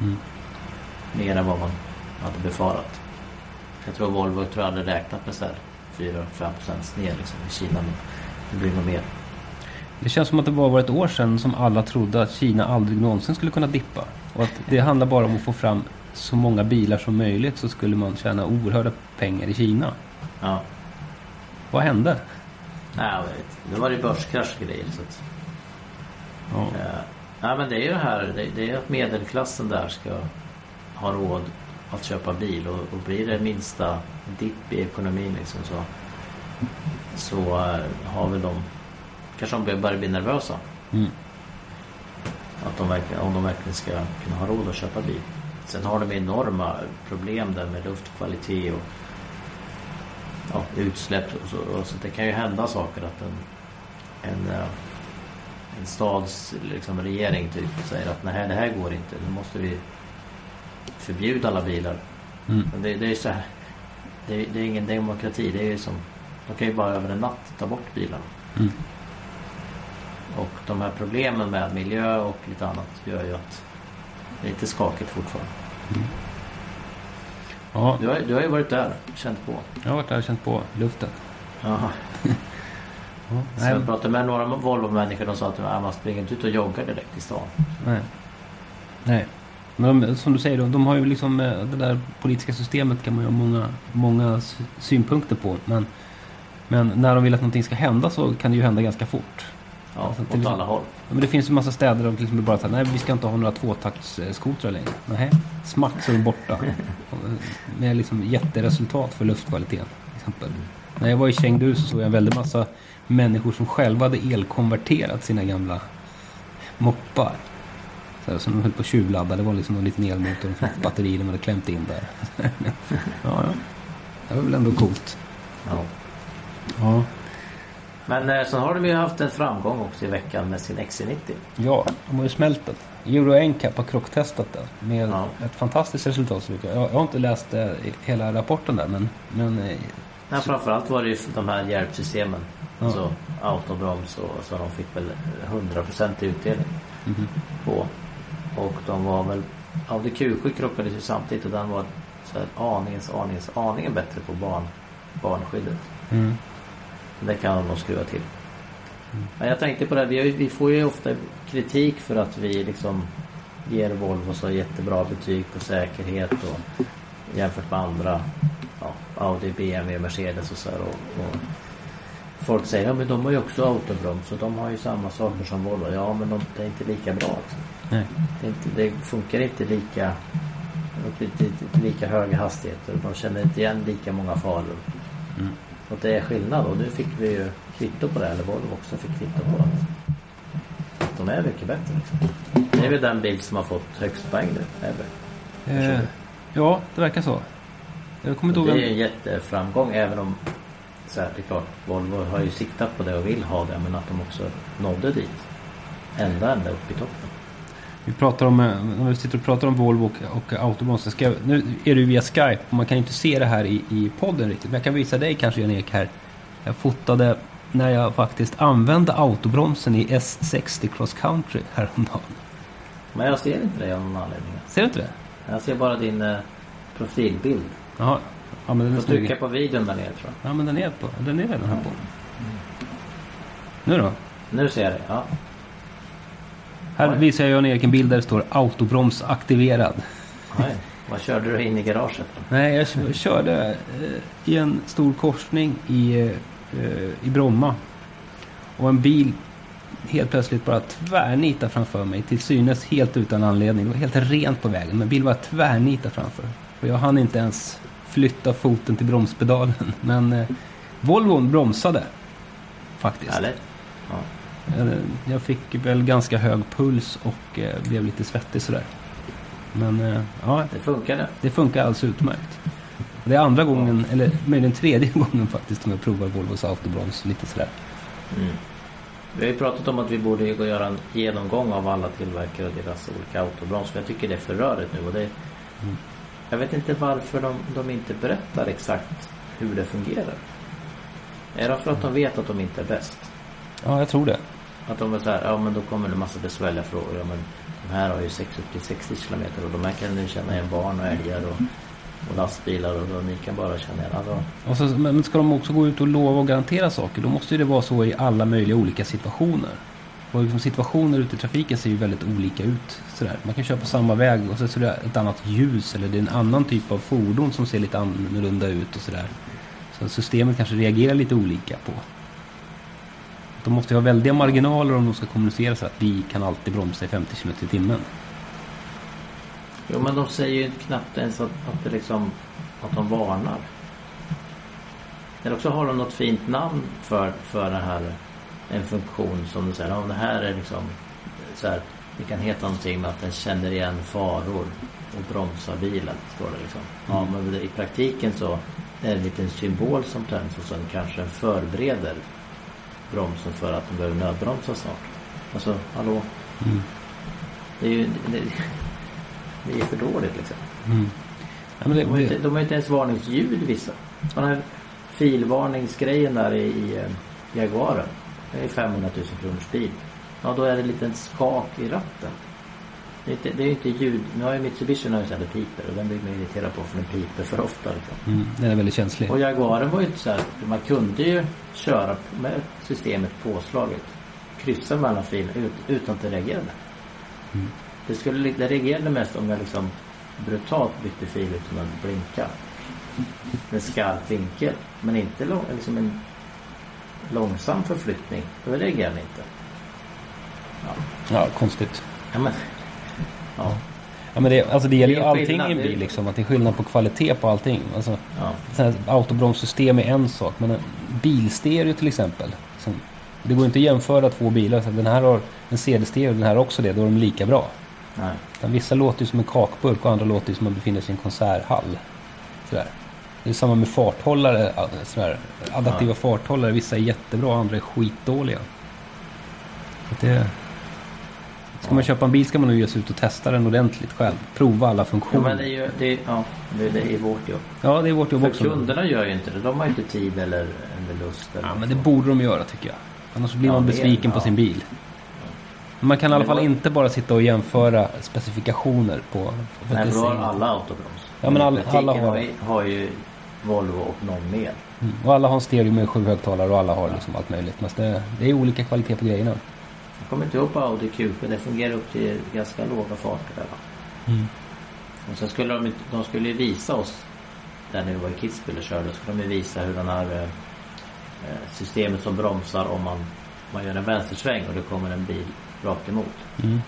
Mm. Mer än vad man hade befarat. Jag tror Volvo tror jag hade räknat med så här fyra till fem procent ner liksom i Kina, men det blir nog mer. Det känns som att det bara var ett år sedan som alla trodde att Kina aldrig någonsin skulle kunna dippa. Och att det handlar bara om att få fram så många bilar som möjligt så skulle man tjäna oerhörda pengar i Kina. Ja. Vad hände? Nej, jag vet inte. Det var ju börskraschgrejer. Så att... ja. Uh, nej, men det är ju det här. Det, det är att medelklassen där ska ha råd att köpa bil och, och blir det minsta dipp i ekonomin liksom så så äh, har väl de kanske de börjar bli nervösa. Mm. Att de verkligen, om de verkligen ska kunna ha råd att köpa bil. Sen har de enorma problem där med luftkvalitet och ja, utsläpp och så, och så det kan ju hända saker att en en, en stads liksom, regering typ säger att nej det här går inte, nu måste vi förbjud alla bilar. Mm. Men det, det är ju så här, det, det är ingen demokrati, det är ju som de kan ju bara över en natt ta bort bilarna. Mm. Och de här problemen med miljö och lite annat gör ju att det är lite skakigt fortfarande. Mm. Ja. Du, har, du har ju varit där, känt på. Jag har varit där och känt på luften. Ja. Ja, så jag pratade med några Volvo-människor och sa att man springer inte ut och joggar direkt i stan. Nej. Nej. Men de, som du säger, de, de har ju liksom det där politiska systemet kan man ju ha många, många synpunkter på. Men, men när de vill att någonting ska hända så kan det ju hända ganska fort. Ja, alltså, åt till, alla håll. Men det finns ju en massa städer där de liksom bara säger nej, vi ska inte ha några tvåtaktsskotrar längre. Nej, smack så är de borta. Med liksom jätteresultat för luftkvaliteten. Till exempel. När jag var i Chengdu så såg jag en väldigt massa människor som själva hade elkonverterat sina gamla moppar. Så de höll på tjuvladdade, det var liksom en liten elmotor och ett batteri de hade klämt in där. Ja, ja. Det var väl ändå coolt. Ja. Ja. Men sen har de ju haft en framgång också i veckan med sin X C nittio. Ja, de har ju smält den. Euro NCAP har krocktestat den med ja. ett fantastiskt resultat. Jag har inte läst hela rapporten där, men... men ja, framförallt var det ju de här hjälpsystemen. Ja. Så autobroms och så de fick väl hundra procent i utdelning mm-hmm. på... Och de var väl... Audi Q sju krockades ju samtidigt och den var så här aningens, aningens, aningen bättre på barn, barnskyddet. Mm. Det kan de nog skruva till. Mm. Men jag tänkte på det här, vi, vi får ju ofta kritik för att vi liksom ger Volvo så jättebra betyg på säkerhet och jämfört med andra, ja, Audi, B M W, Mercedes och så här, och, och folk säger ja, men de har ju också autobroms och de har ju samma saker som Volvo. Ja, men de, det är inte lika bra. Nej. Det, inte, det funkar inte lika inte, inte lika höga hastigheter. De känner inte igen lika många faror. Mm. Och det är skillnad, och nu fick vi ju kvitto på det, eller Volvo också fick kvitto på det. De är mycket bättre liksom. Det är väl den bil som har fått högst poäng nu. Eh, ja, det verkar så. Jag kommer ihåg det är ju en jätteframgång, även om så här, det är klart, Volvo har ju siktat på det och vill ha det, men att de också nådde dit. Ända, ända upp i toppen. Vi pratar om, när vi sitter och pratar om Volvo och, och Autobahn, så ska jag, nu är du via Skype och man kan inte se det här i, i podden riktigt, men jag kan visa dig kanske, Jan-Erik, här. Jag fotade när jag faktiskt använde autobromsen i S sextio cross country häromdagen. Men jag ser inte det av någon anledning. Ser du inte det? Jag ser bara din eh, profilbild. Jaha. Ja, men den är snygg. Du får trycka på videon där nere, tror jag. Ja, men den är på. Den är redan här på. Mm. Nu då? Nu ser jag det, ja. Här Oj. visar jag Jan-Erik en bild där det står autobroms aktiverad. Nej, vad körde du in i garaget? Nej, jag k- körde eh, i en stor korsning i... Eh, i Bromma, och en bil helt plötsligt bara tvärnita framför mig, till synes helt utan anledning. Det var helt rent på vägen, men bilen var tvärnita framför, och jag hann inte ens flytta foten till bromspedalen, men eh, Volvon bromsade faktiskt. Ja. jag, jag fick väl ganska hög puls och eh, blev lite svettig sådär, men eh, ja, det funkade. Det funkar alltså utmärkt. Det är andra gången, eller möjligen tredje gången faktiskt, som jag provar Volvos autobroms lite sådär. Mm. Vi har ju pratat om att vi borde gå och göra en genomgång av alla tillverkare och deras olika autobroms, för jag tycker det är för rörigt nu, och det är, mm. jag vet inte varför de, de inte berättar exakt hur det fungerar. Är det för att de vet att de inte är bäst? Ja, jag tror det. Att de är såhär, ja men då kommer det en massa besvärliga frågor, ja men de här har ju sextio till sextio kilometer och de här kan nu känna en barn och älgar och och lastbilar, och då ni kan bara känna er. Och så, men ska de också gå ut och lova och garantera saker, då måste ju det vara så i alla möjliga olika situationer. Och liksom situationer ute i trafiken ser ju väldigt olika ut. Sådär. Man kan köra på samma väg och så är det ett annat ljus, eller det är en annan typ av fordon som ser lite annorlunda ut och sådär. Så systemet kanske reagerar lite olika på. De måste ju ha väldiga marginaler om de ska kommunicera så att vi kan alltid bromsa i femtio kilometer i timmen. Jo, men de säger ju knappt ens att, att, det liksom, att de varnar. Eller också har de något fint namn för, för den här, en funktion som de säger, om det här är liksom så här, det kan heta någonting med att den känner igen faror och bromsar bilen, står det liksom. Ja, men i praktiken så är det en liten symbol som tänds, och sen kanske förbereder bromsen för att de behöver nödbromsa snart. Alltså, hallå? Mm. Det är ju... Det, det är för dåligt liksom. Mm. Ja, men det, de, har inte, de har inte ens varningsljud vissa. Den här filvarningsgrejen där i, i Jaguaren, det är femhundratusen kronors bil. Ja, då är det en liten skak i ratten. Det är inte, det är inte ljud. Nu har ju Mitsubishi när jag säger piper, och den blir man irriterad på, för den piper för ofta liksom. Mm, den är väldigt känslig. Och Jaguaren var ju inte så här, man kunde ju köra med systemet påslaget, kryssa mellan filen ut, utan att reagera. Mm. Det skulle det reagerade mest om jag liksom brutalt bytte fil utan att blinka. Med skarp vinkel. Men inte lång, liksom en långsam förflyttning. Då reagerade inte. Ja, ja konstigt. Ja, men, ja. Ja, men det, alltså det gäller ju allting i en bil. Liksom, att det är skillnad på kvalitet på allting. Alltså, ja. Autobromssystem är en sak. Men en bilstereo till exempel. Liksom, det går inte att jämföra två bilar. Så den här har en C D-stereo och den här också det. Då är de lika bra. Nej. Vissa låter ju som en kakburk och andra låter ju som man befinner sig i en konserthall. Sådär. Det är samma med farthållare, sådär. Adaptiva ja. farthållare, vissa är jättebra, andra är skitdåliga. Så det... Ska ja. man köpa en bil ska man nog ge sig ut och testa den ordentligt själv. Prova alla funktioner. Ja, men det är ju det, ja, det, det är vårt jobb. Ja, det är vårt jobb För också. Kunderna gör ju inte det, de har inte tid eller, eller lust. Eller ja, men det så. borde de göra tycker jag. Annars blir ja, man besviken är, på ja. sin bil. Man kan i alla fall inte bara sitta och jämföra specifikationer på... på Nej, har alla autobroms. Ja, men all, alla har... har ju Volvo och någon mer. Mm. Och alla har en stereo med sju högtalare och alla har liksom allt möjligt. Men det, det är olika kvalitet på grejerna. kommer inte upp Audi Q, men det fungerar upp till ganska låga farter där. Mm. Och sen skulle de, de skulle visa oss där nu var i Kitzbühel och körde, skulle de visa hur den här eh, systemet som bromsar om man, man gör en vänstersväng och det kommer en bil rakt emot. Mm.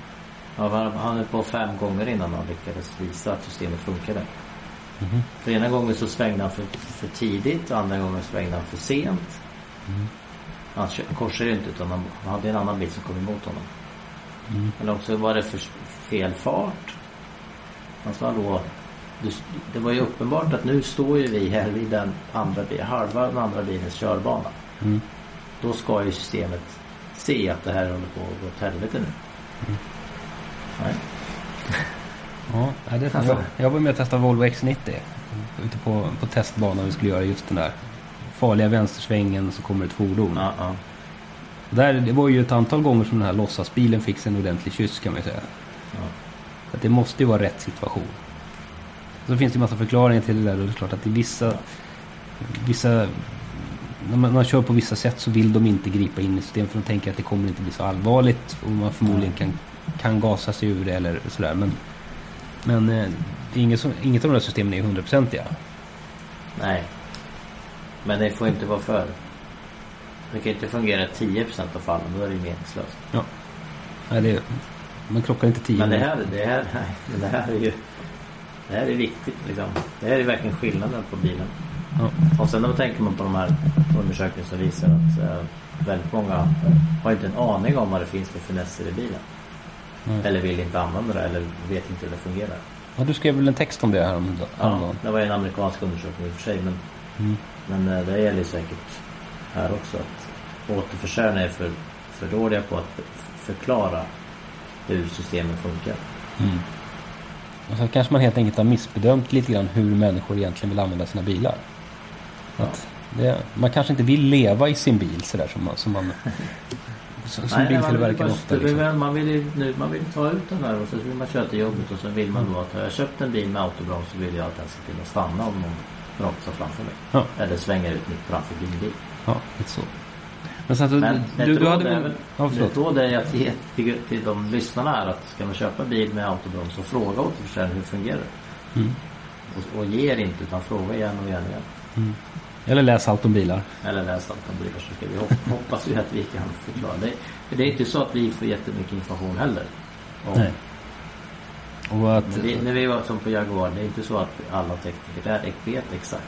Ja, han är på fem gånger innan han lyckades visa att systemet funkade. Mm. För ena gången så svängde han för, för tidigt, och andra gången svängde han för sent. Mm. Han korsade inte, utan han hade en annan bil som kom emot honom. Mm. Eller också var det för fel fart. Alltså, hallå, det var ju uppenbart att nu står ju vi här vid den andra bilen, halva den andra bilens körbana. Mm. Då ska ju systemet se att det här håller på att gå åt helvete nu. Mm. Nej. Ja, det är jag, jag var med att testa Volvo X nittio ute på, på testbanan. Vi skulle göra just den där farliga vänstersvängen, så kommer ett fordon. Uh-uh. Där, det var ju ett antal gånger som den här låtsasbilen fick en ordentlig kyss, kan man säga. Uh-huh. Så att det måste ju vara rätt situation. Så finns det en massa förklaringar till det där, och det är klart att i vissa, vissa när, man, när man kör på vissa sätt så vill de inte gripa in i systemet, för de tänker att det kommer inte bli så allvarligt och man förmodligen kan, kan gasa sig ur det eller sådär, men Men eh, inget, som, inget av de här systemen är hundraprocentiga. Nej. Men det får inte vara för. Det kan inte fungera tio procent av fallen. Då är det meningslöst. Ja. Nej, det är, man krockar inte tio. Men det här, det här, nej, men det här är ju... Det här är viktigt, liksom. Det här är verkligen skillnaden på bilen. Ja. Och sen då tänker man på de här undersökningarna som visar att eh, väldigt många har inte en aning om vad det finns för finesser i bilen. Mm. Eller vill inte använda det, eller vet inte hur det fungerar. Ja, du skrev väl en text om det här om dagen? Ja, det var en amerikansk undersökning i och för sig, men, mm. men det gäller säkert här också, att återförsörjarna är för, för dåliga på att förklara hur systemen funkar. Mm. Och så kanske man helt enkelt har missbedömt lite grann hur människor egentligen vill använda sina bilar. Att ja. det, man kanske inte vill leva i sin bil sådär som man... Som man Så, nej, nej, man, vill bara, ofta, liksom. vill, man, vill, nu, man vill ta ut den här och så vill man köra till jobbet, och så vill man då att jag köpt en bil med autobroms, så vill jag att den ska kunna stanna om någon bromsar framför mig. Ja. Eller svänger ut mitt framför din bil. Ja, lite så. Men, så att, Men du, du hade väl... Ja, då det är att ge till, till de lyssnarna här att ska man köpa bil med autobroms, så fråga återförsäljaren hur det fungerar. Mm. Och, och ger inte, utan fråga igen och igen igen. Mm. Eller läs allt om bilar. Eller läs allt om bilar, så ska vi hoppas, hoppas vi att vi kan förklara det. För det är inte så att vi får jättemycket information heller. Och, nej. Och att, det, när vi var som på Jaguar, det är inte så att alla tekniker där vet exakt.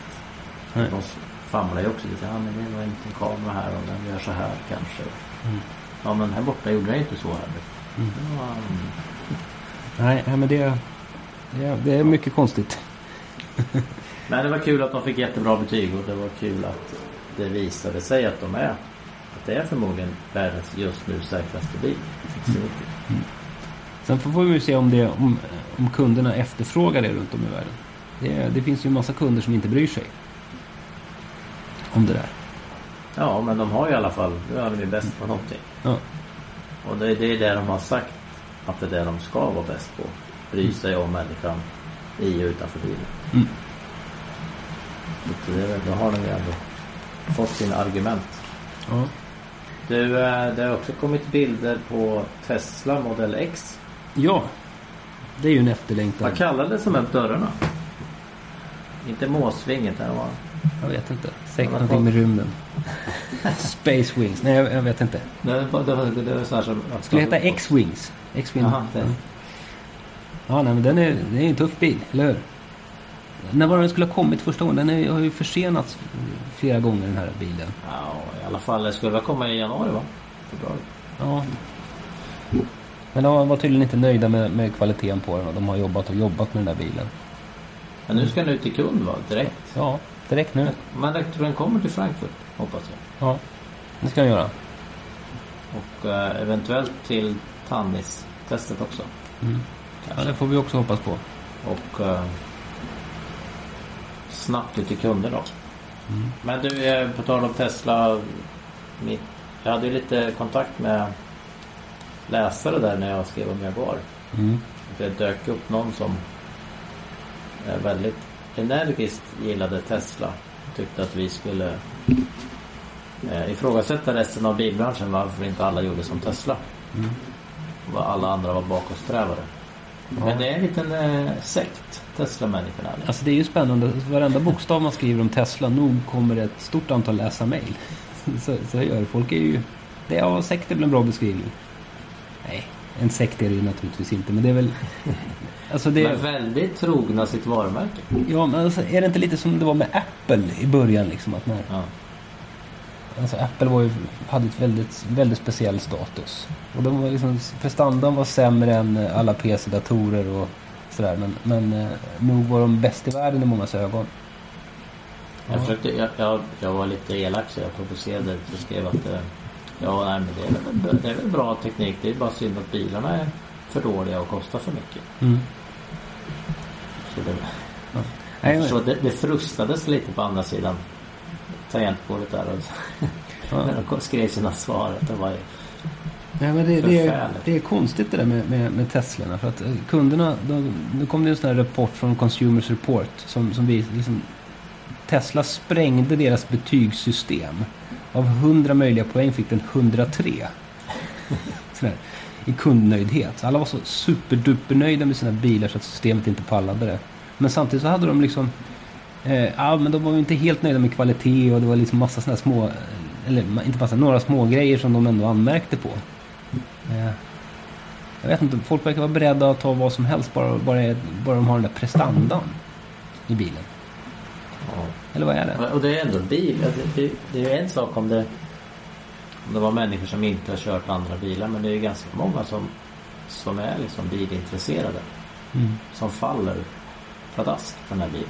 Nej. De famlar ju också lite. Ja, men det var en liten kamera här och den gör så här kanske. Mm. Ja, men här borta gjorde jag inte så här. Mm. Ja, nej, nej, men det, det, det är mycket konstigt. Men det var kul att de fick jättebra betyg, och det var kul att det visade sig att de är att det är förmodligen världens just nu säkraste bil. Mm. Mm. Sen får vi ju se om, det, om, om kunderna efterfrågar det runt om i världen. Det, det finns ju en massa kunder som inte bryr sig om det där. Ja, men de har ju i alla fall, nu är de ju bäst på någonting. Ja. Och det, det är det de har sagt, att det är det de ska vara bäst på. Bry sig om människan i och utanför bilen. Mm. Då har de ju ändå fått sina argument. Ja. Du, det har också kommit bilder på Tesla Model X. Ja, det är ju en efterlängtan. Vad kallades som öppnade dörrarna? Inte måsvinget här, var. Jag vet inte. Säkert någonting fått... med rymden. Space Wings. Nej, jag vet inte. Det var, det var, det var så här som... Skulle heta X-Wings. X-Wing. Jaha, det. Ja, nej, men den är, det är ju en tuff bil, eller hur? När var den skulle ha kommit första gången? Den är, har ju försenats flera gånger, den här bilen. Ja, i alla fall den skulle väl komma i januari, va? Februari. Ja. Men de var tydligen inte nöjda med, med kvaliteten på den, och de har jobbat och jobbat med den där bilen. Men nu ska den ut till kund, va? Direkt? Ja, direkt nu. Men jag tror den kommer till Frankfurt, hoppas jag. Ja, det ska den göra. Och äh, eventuellt till Tannis-testet också. Mm. Ja, det får vi också hoppas på. Och... Äh, snabbt ut till kunder då. Mm. Men du, på tal om Tesla, mitt, jag hade ju lite kontakt med läsare där när jag skrev om Jaguar. Mm. Det dök upp någon som väldigt energiskt gillade Tesla, tyckte att vi skulle eh, ifrågasätta resten av bilbranschen varför inte alla gjorde som Tesla. Mm. Alla andra var bakåtsträvare. Ja. Men det är en liten eh, sekt, Tesla-människorna. Alltså det är ju spännande. Varenda bokstav man skriver om Tesla, nog kommer ett stort antal läsa mejl. Så, så gör det. Folk är ju... Det är, ja, sekt är väl en bra beskrivning. Nej, en sekt är det ju naturligtvis inte. Men det är väl... Alltså det är väldigt trogna sitt varumärke. Ja, men alltså, är det inte lite som det var med Apple i början? Liksom, att när, ja. Alltså Apple var ju, hade ett väldigt, väldigt speciell status. Och de var liksom, prestandan var sämre än alla P C-datorer och sådär. Men, men nog var de bäst i världen i många ögon. Ja. Jag, försökte, jag, jag, jag var lite elak så jag provocerade och skrev att ja, nej, men det, är, det är väl bra teknik. Det är bara synd att bilarna är för dåliga och kostar för mycket. Mm. Så det, ja. Nej, förstår, det, det frustades lite på andra sidan tangentbordet där och ja. När de skrev sina svar. Det var ju, nej, men det, det, är, det är konstigt det där med, med, med Teslorna. För att kunderna, de, nu kom det en sån här rapport från Consumers Report som, som vi liksom, Tesla sprängde deras betygssystem. Av hundra möjliga poäng fick den hundratre sådär, i kundnöjdhet. Alla var så superdupernöjda med sina bilar så att systemet inte pallade det. Men samtidigt så hade de liksom eh, ja, men de var ju inte helt nöjda med kvalitet och det var liksom massa sådana små, eller inte massa, några små grejer som de ändå anmärkte på. Eh, jag vet inte, folk verkar vara beredda att ta vad som helst bara, bara, bara de har den där prestandan i bilen. Ja. Eller vad är det? Och det är ändå bil. Det, det, det är ju en sak om det, om det var människor som inte har kört andra bilar, men det är ju ganska många som, som är liksom bilintresserade. Mm. Som faller pladask för den här bilen.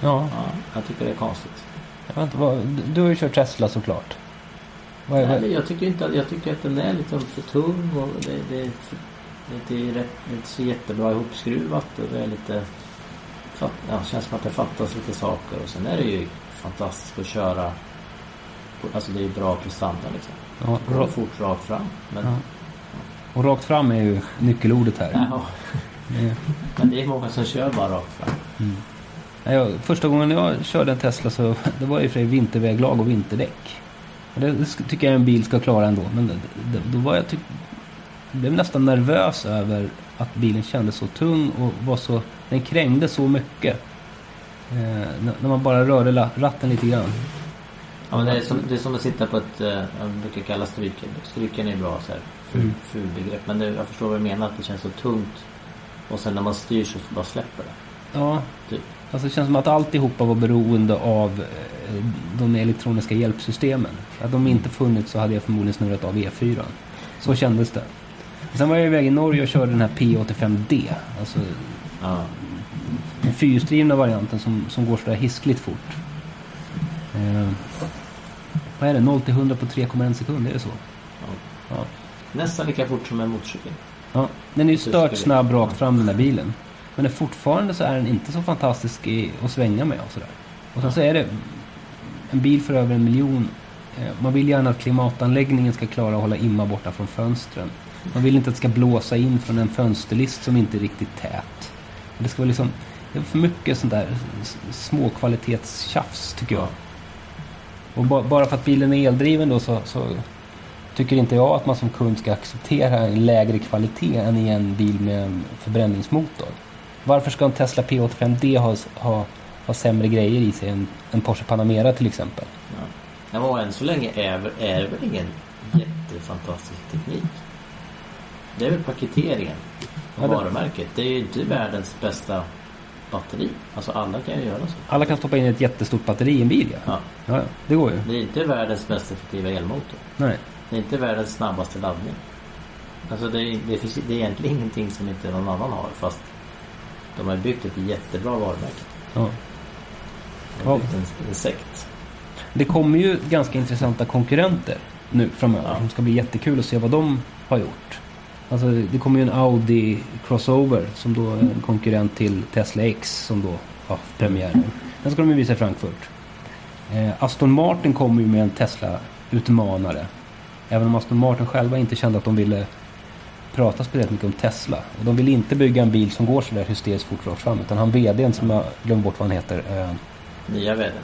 Ja. Ja, jag tycker det är konstigt. Jag vet inte, vad, du har ju kört Tesla såklart. Vad är, nej, jag tycker inte, jag tycker att den är lite för tung och det, det, det, det är rätt, inte så jättebra ihopskruvat och det är lite... Fatt, ja, det känns som att det fattas lite saker. Och sen är det ju fantastiskt att köra på, alltså det är ju bra prestanda liksom. Ja, rakt fort, rakt fram, men, ja. Ja. Och rakt fram är ju nyckelordet här. Ja. Ja. Men det är många som kör bara rakt fram. Mm. Ja, jag, första gången jag körde en Tesla så det var ju för vinterväglag och vinterdäck. Och det, det tycker jag en bil ska klara ändå. Men det, det, då var jag, tyck, jag blev nästan nervös över att bilen kändes så tung och var så, den krängde så mycket eh, när man bara rörde ratten lite grann. Ja, men det är som, det är som att sitta på ett, eh, jag brukar kalla stryken. Stryken är bra så här, ful, mm. ful begrepp. Men det, jag förstår vad du menar, att det känns så tungt och sen när man styr så bara släpper det. Ja, typ. Alltså det känns som att alltihopa var beroende av eh, de elektroniska hjälpsystemen. Att de inte funnits så hade jag förmodligen snurrat av E fyra. Så kändes det. Sen var jag iväg i Norge och körde den här P åttiofem D. Alltså ja. Den fyrhjulsdrivna varianten som, som går så där hiskligt fort. Eh, vad är det? noll till hundra på tre komma en sekund, är det så? Ja. Ja. Nästan lika fort som en motorcykel. Ja. Den är ju stört snabb rakt fram den där bilen. Men fortfarande så är den inte så fantastisk i, att svänga med och sådär. Och sen så är det en bil för över en miljon. Eh, man vill gärna att klimatanläggningen ska klara att hålla imma borta från fönstren. Man vill inte att det ska blåsa in från en fönsterlist som inte är riktigt tät. Det ska vara liksom, det är för mycket sånt där små kvalitetstjafs tycker jag. Och ba, bara för att bilen är eldriven då så, så tycker inte jag att man som kund ska acceptera en lägre kvalitet än i en bil med en förbränningsmotor. Varför ska en Tesla P åttiofem D ha, ha, ha sämre grejer i sig än en Porsche Panamera till exempel? Ja, men än så länge är, är väl ingen jättefantastisk teknik. Det är väl paketeringen och ja, det... varumärket. Det är ju inte världens bästa batteri. Alltså alla kan ju göra så. Alla kan stoppa in ett jättestort batteri i en bil, ja. Ja. Ja, det går ju. Det är inte världens mest effektiva elmotor. Nej. Det är inte världens snabbaste laddning. Alltså det är, det finns, det är egentligen ingenting som inte någon annan har. Fast de har byggt ett jättebra varumärke. Ja. De har byggt en, en sekt. Det kommer ju ganska intressanta konkurrenter nu framöver. Ja. Det ska bli jättekul att se vad de har gjort. Alltså det kommer ju en Audi crossover som då är en konkurrent till Tesla X som då har premiären. Den ska de ju visa i Frankfurt. Eh, Aston Martin kommer ju med en Tesla-utmanare. Även om Aston Martin själva inte kände att de ville prata speciellt mycket om Tesla. Och de vill inte bygga en bil som går så där hysteriskt fort rakt fram. Utan han vdn som jag glömde bort vad han heter. Eh, Nya vdn.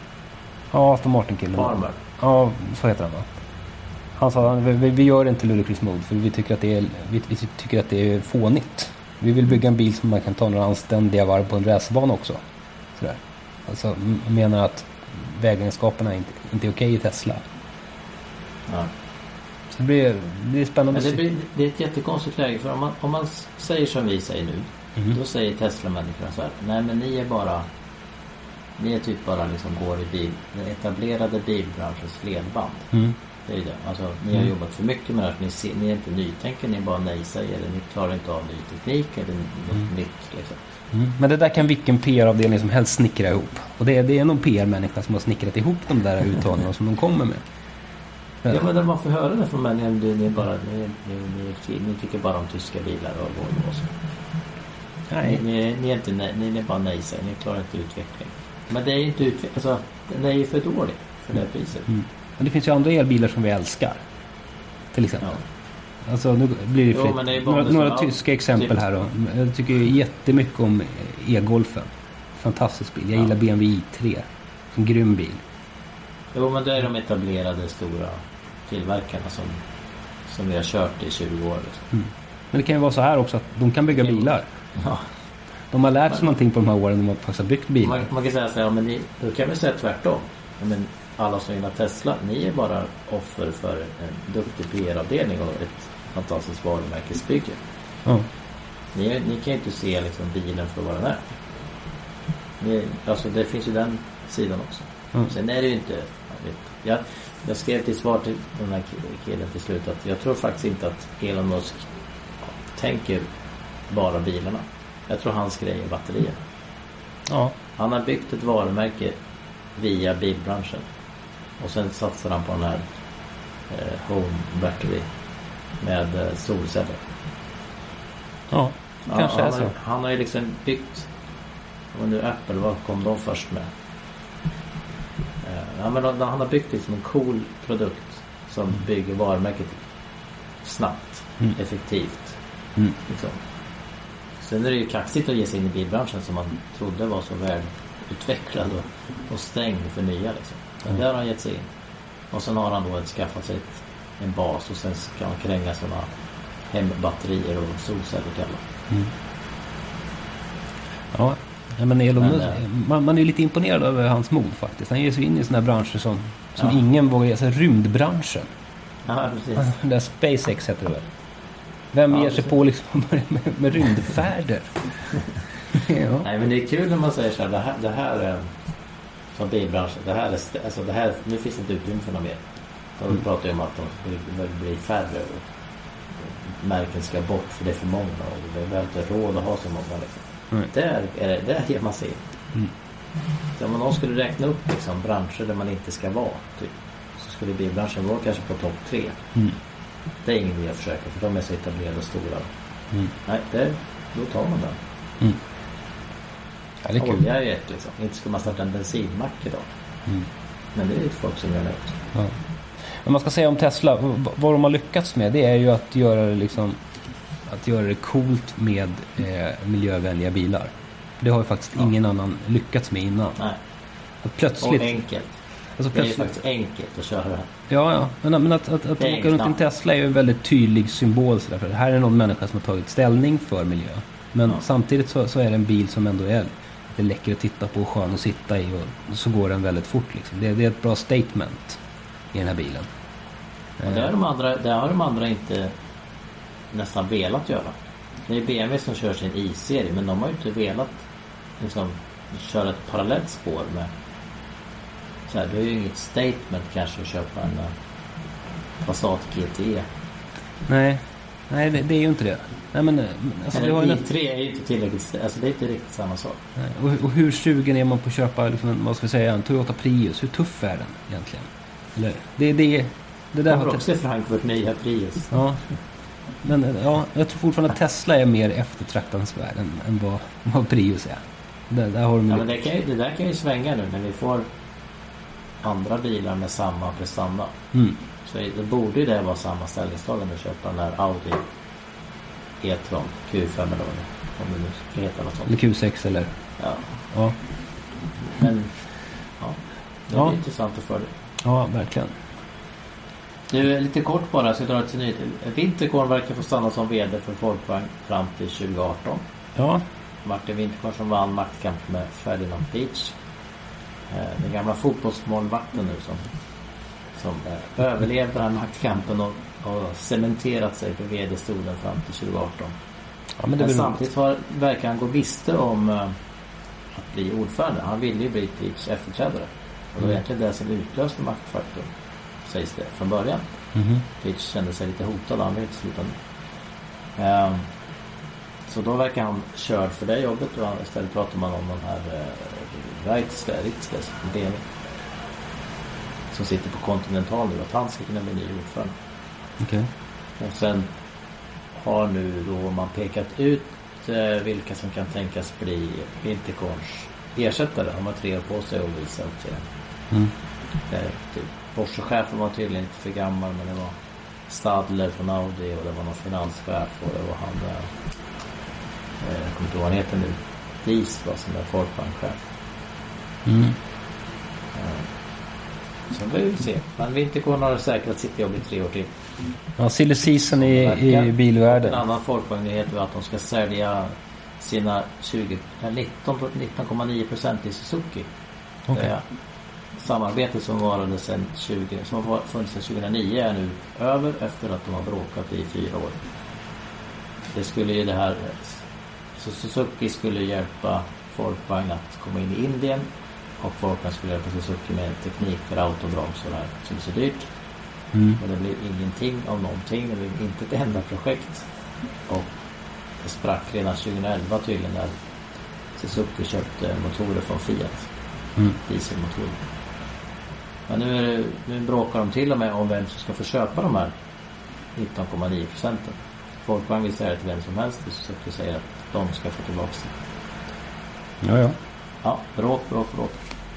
Ja, Aston Martin-killen. Farmer. Ja, så heter han va? Han sa vi, vi gör inte ludicrous mode för vi tycker att det är vi, vi tycker att det är fånigt. Vi vill bygga en bil som man kan ta några anständiga varv på en racerbana också. Så där. Alltså menar att vägegenskaperna inte inte är okej i Tesla. Ja. Så det blir det är spännande. Men det blir det är ett jättekonstigt läge för om man om man säger som vi säger nu, mm. då säger Tesla-människorna så här, nej men ni är bara ni är typ bara liksom går i bil, den etablerade bilbranschens ledband. Mm. Det är det. Alltså, ni har jobbat för mycket med det här. Ni, ser, ni är inte nytänkande, ni är bara nejsägare. Ni klarar inte av ny teknik eller något mm. nytt. Liksom. Mm. Men det där kan vilken P R-avdelning som helst snickra ihop. Och det är, det är någon P R-människa som har snickrat ihop de där uttalandena som de kommer med. Ja, ja men där man får höra det från människor. Ni, ni, ni, ni, ni tycker bara om tyska bilar och Volvo och så. Nej. Ni, ni, är inte, ni är bara nejsägare. Ni klarar inte utveckling. Men det är ju inte utveckling. Alltså, den är ju för dålig för det här priset. Mm. Men det finns ju andra elbilar som vi älskar. Till exempel. Ja. Alltså nu blir det fritt. Jo, det några några tyska exempel typ. Här då. Jag tycker jättemycket om e-golfen. Fantastisk bil. Jag ja. gillar B M W i tre. En grym bil. Jo men det är de etablerade stora tillverkarna som, som vi har kört i tjugo år. Mm. Men det kan ju vara så här också att de kan bygga bilar. Ja. De har lärt sig men, någonting på de här åren när man faktiskt har byggt bilar. Man, man kan säga så här, men ni, då kan vi säga tvärtom. Men alla som gillar Tesla, ni är bara offer för en duktig P R-avdelning och ett fantastiskt varumärkesbygge. Mm. Ni, ni kan ju inte se liksom bilen för vad den är. Ni, alltså det finns ju den sidan också. Mm. Sen är det ju inte... Jag, jag skrev till svar till den här killen till slut att jag tror faktiskt inte att Elon Musk tänker bara bilarna. Jag tror hans grej är batterier. Ja. Han har byggt ett varumärke via bilbranschen. Och sen satsar han på den här eh, home battery med eh, solceller. Ja, ja kanske han, är så. Han, han har ju liksom byggt och nu Apple, vad kom de först med? Eh, men han, han har byggt liksom en cool produkt som mm. bygger varumärket snabbt, mm. effektivt. Mm. Liksom. Sen är det ju kaxigt att ge sig in i bilbranschen som man trodde var så väl utvecklad och, och stängd för nya liksom. Men mm. där har han gett sig in. Och sen har han då skaffat sig ett, en bas och sen kan han kränga sådana hembatterier och solceller och alla. Mm. Ja, men Elon Musk, man, man är ju lite imponerad över hans mod faktiskt. Han ger sig in i sådana branscher som, som ja. ingen vågar ge sig. Rymdbranschen. Ja, precis. Den där SpaceX heter det väl. Vem ja, ger sig på liksom med, med, med rymdfärder? Ja. Nej men det är kul när man säger så här, det här, det här är som bilbranschen, det här är alltså det här, nu finns det inte utrymme för något mer. Då mm. pratar ju om att de blir färre och märken ska bort för det är för många och det är inte råd att ha så många liksom. Mm. Där är det, där ger man sig in. Mm. Så om någon skulle räkna upp liksom branscher där man inte ska vara typ, så skulle bilbranschen vara kanske på topp tre. Mm. Det är ingen idé att försöka för de är så etablerade och stora. Mm. Nej, det, då tar man den. Mm. Ja, det är olja är ju ett liksom. Inte ska man starta en bensinmack idag. Mm. Men det är ju ett folk som gör det också. Ja. Men man ska säga om Tesla, vad de har lyckats med det är ju att göra det liksom att göra det coolt med eh, miljövänliga bilar. Det har ju faktiskt ja. ingen annan lyckats med innan. Nej. Att plötsligt, och enkelt. Alltså plötsligt. Det är ju faktiskt enkelt att köra. Ja, ja. Men, men att, att, att åka runt i en Tesla är ju en väldigt tydlig symbol så där, för det här är någon människa som har tagit ställning för miljö. Men ja. samtidigt så, så är det en bil som ändå är det är läcker att titta på och skön att sitta i och så går den väldigt fort liksom. det, det är ett bra statement i den här bilen. Ja, det, har de andra, det har de andra inte nästan velat göra. Det är B M W som kör sin i-serie men de har ju inte velat liksom, köra ett parallellt spår med så här, det är ju inget statement kanske att köpa en Passat G T E. Nej, Nej det, det är ju inte det. Nej, men, alltså, det var ju I tre är ju inte tillräckligt, alltså det är inte riktigt samma sak. Nej. Och, och hur sugen är man på att köpa liksom, vad ska jag säga, en Toyota Prius? Hur tuff är den egentligen? Eller, det, det, det där jag har också testat. Frankfurt nya Prius. Ja. Men, ja, jag tror fortfarande att Tesla är mer eftertraktansvärd än, än vad, vad Prius är. Det där, har de ja, men det, kan ju, det där kan ju svänga nu när vi får andra bilar med samma prestanda. Mm. Så det borde ju det vara samma ställningstagande att köpa den här Audi E-tron, Q fem eller om det nu ska heta något sånt. Eller Q sex eller? Ja. ja. Men, ja. Det är ja. intressant att följa. Ja, verkligen. Nu lite kort bara, så jag drar ett nytt. Winterkorn verkar få stanna som vd för Volkswagen fram till tjugo arton. Ja. Martin Winterkorn som vann maktkamp med Ferdinand Beach. Den gamla fotbollsmålvakten nu som, som överlevde den här maktkampen och, och cementerat sig på vd-stolen fram till tjugo arton. Ja, men det men samtidigt var, verkar han gå miste om att bli ordförande. Han ville ju bli Beach efterträdare. Och det var egentligen det som utlöste maktfaktorn, sägs det, från början. Mm-hmm. Fitch kände sig lite hotad, han blev inte slutande. Um, så då verkar han körd för det jobbet, och han, istället pratar man om den här uh, Ritzkes, D V, som sitter på Continental nu, att han ska kunna bli ny ordförande. Okej. Okay. Och sen har nu då man pekat ut uh, vilka som kan tänkas bli Winterkorns ersättare. Han har tre år på sig och visat till mm. typ. Porsche-chefen var tydligen inte för gammal, men det var Stadler från Audi och det var någon finanschef och det var han där, jag kommer inte ihåg vad han heter nu, Dies var som där folkbankchef. Mm. Ja. Så vi får se, men Winterkorn har säkrat sitt jobb i tre år till. Ja, silly season i, i bilvärlden. En annan folkbanknyhet var att de ska sälja sina nitton komma nio procent i Suzuki. Okay. Det samarbete som varade sedan tjugo, som har funnits sedan tjugohundranio är nu över efter att de har bråkat i fyra år. Det skulle ju det här, så Suzuki skulle hjälpa Volkswagen att komma in i Indien och Volkswagen skulle hjälpa Suzuki med teknik för autobroms och det här som är så dyrt. Mm. Men det blev ingenting av någonting, det blev inte ett enda projekt och det sprack redan tjugoelva tydligen när Suzuki köpte motorer från Fiat, mm. dieselmotorer. Men nu, nu bråkar de till och med om vem som ska få köpa de här nitton komma nio procenten. Folkvagn vill säga det till vem som helst, och så att säga att de ska få tillbaka det. Ja, ja. Ja, bråk, bråk, bråk.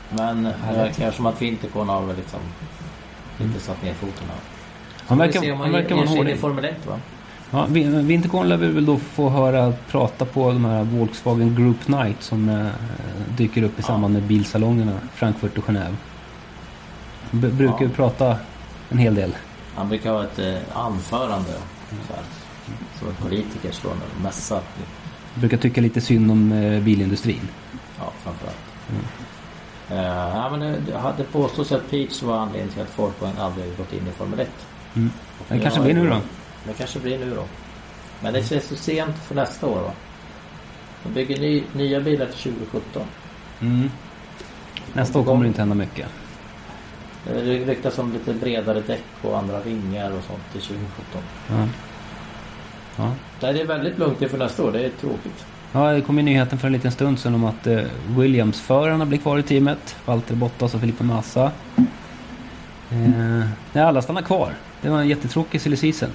Men det verkar som att vi inte går av liksom, mm. inte satt ner foten här. Han verkar, vi se om han, han verkar vara hård i Formel ett, va? Ja, Winterkorn lär vi väl då få höra prata på de här Volkswagen Group Night som eh, dyker upp i samband ja. med bilsalongerna Frankfurt och Genève. B- brukar ja. ju prata en hel del. Han brukar ha ett eh, anförande så här, som en politiker slår när de mässar. Brukar tycka lite synd om eh, bilindustrin. Ja, framförallt. Mm. Uh, ja, men det hade påstås att Peach var anledningen till att Volkswagen aldrig gått in i Formel ett. Mm. Det kanske blir nu då. Det kanske blir nu då. Men det känns så sent för nästa år, va? De bygger ny, nya bilar till tjugo sjutton. Mm. Nästa år kommer det inte hända mycket. Det ryktas om lite bredare däck och andra vingar och sånt till tjugo sjutton. Ja. Ja. Det är väldigt lugnt inför nästa år, det är tråkigt. Ja, det kom ju nyheten för en liten stund sedan om att eh, Williams-förarna blir kvar i teamet. Valtteri Bottas och Felipe Massa. Eh, nej, alla stannar kvar. Det var en jättetråkig silly season.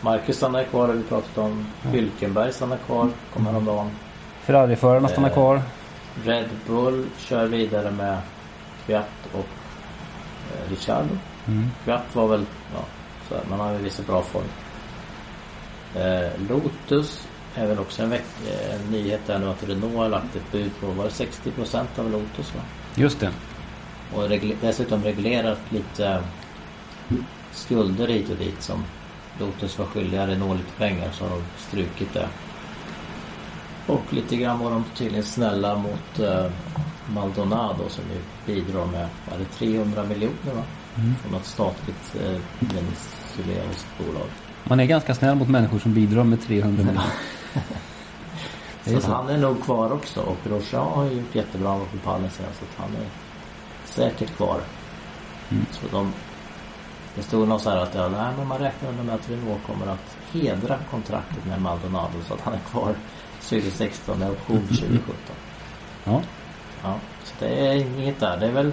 Marcus stannar kvar, vi pratade om Hülkenberg stannar kvar, kommer häromdagen. Ferrari-förarna stannar eh, kvar. Red Bull kör vidare med Kviat och eh, Richard. Mm. Kviat var väl, ja, så här, man har ju vissa bra form. Eh, Lotus är väl också en, veck, eh, en nyhet där nu att Renault har lagt ett bud på, var det sextio procent av Lotus, va? Just det. Och regler, dessutom reglerat lite skulder hit och dit som Lotus var skyldiga Renault lite pengar, så har de strukit det. Och lite grann var de tydligen snälla mot eh, Maldonado som ju bidrar med är det trehundra miljoner, va? Mm. Från något statligt eh, venezuelanskt bolag. Man är ganska snäll mot människor som bidrar med trehundra miljoner. så, så han är nog kvar också, och Rocha har ju gjort jättebra på pallen sen, så att han är säkert kvar. Mm. Så de det stod någon så här att ja, nej, men man räknar med att Renault kommer att hedra kontraktet med Maldonado så att han är kvar tjugo sexton och tjugo sjutton. Ja. Ja, så det är inget där. Det är väl,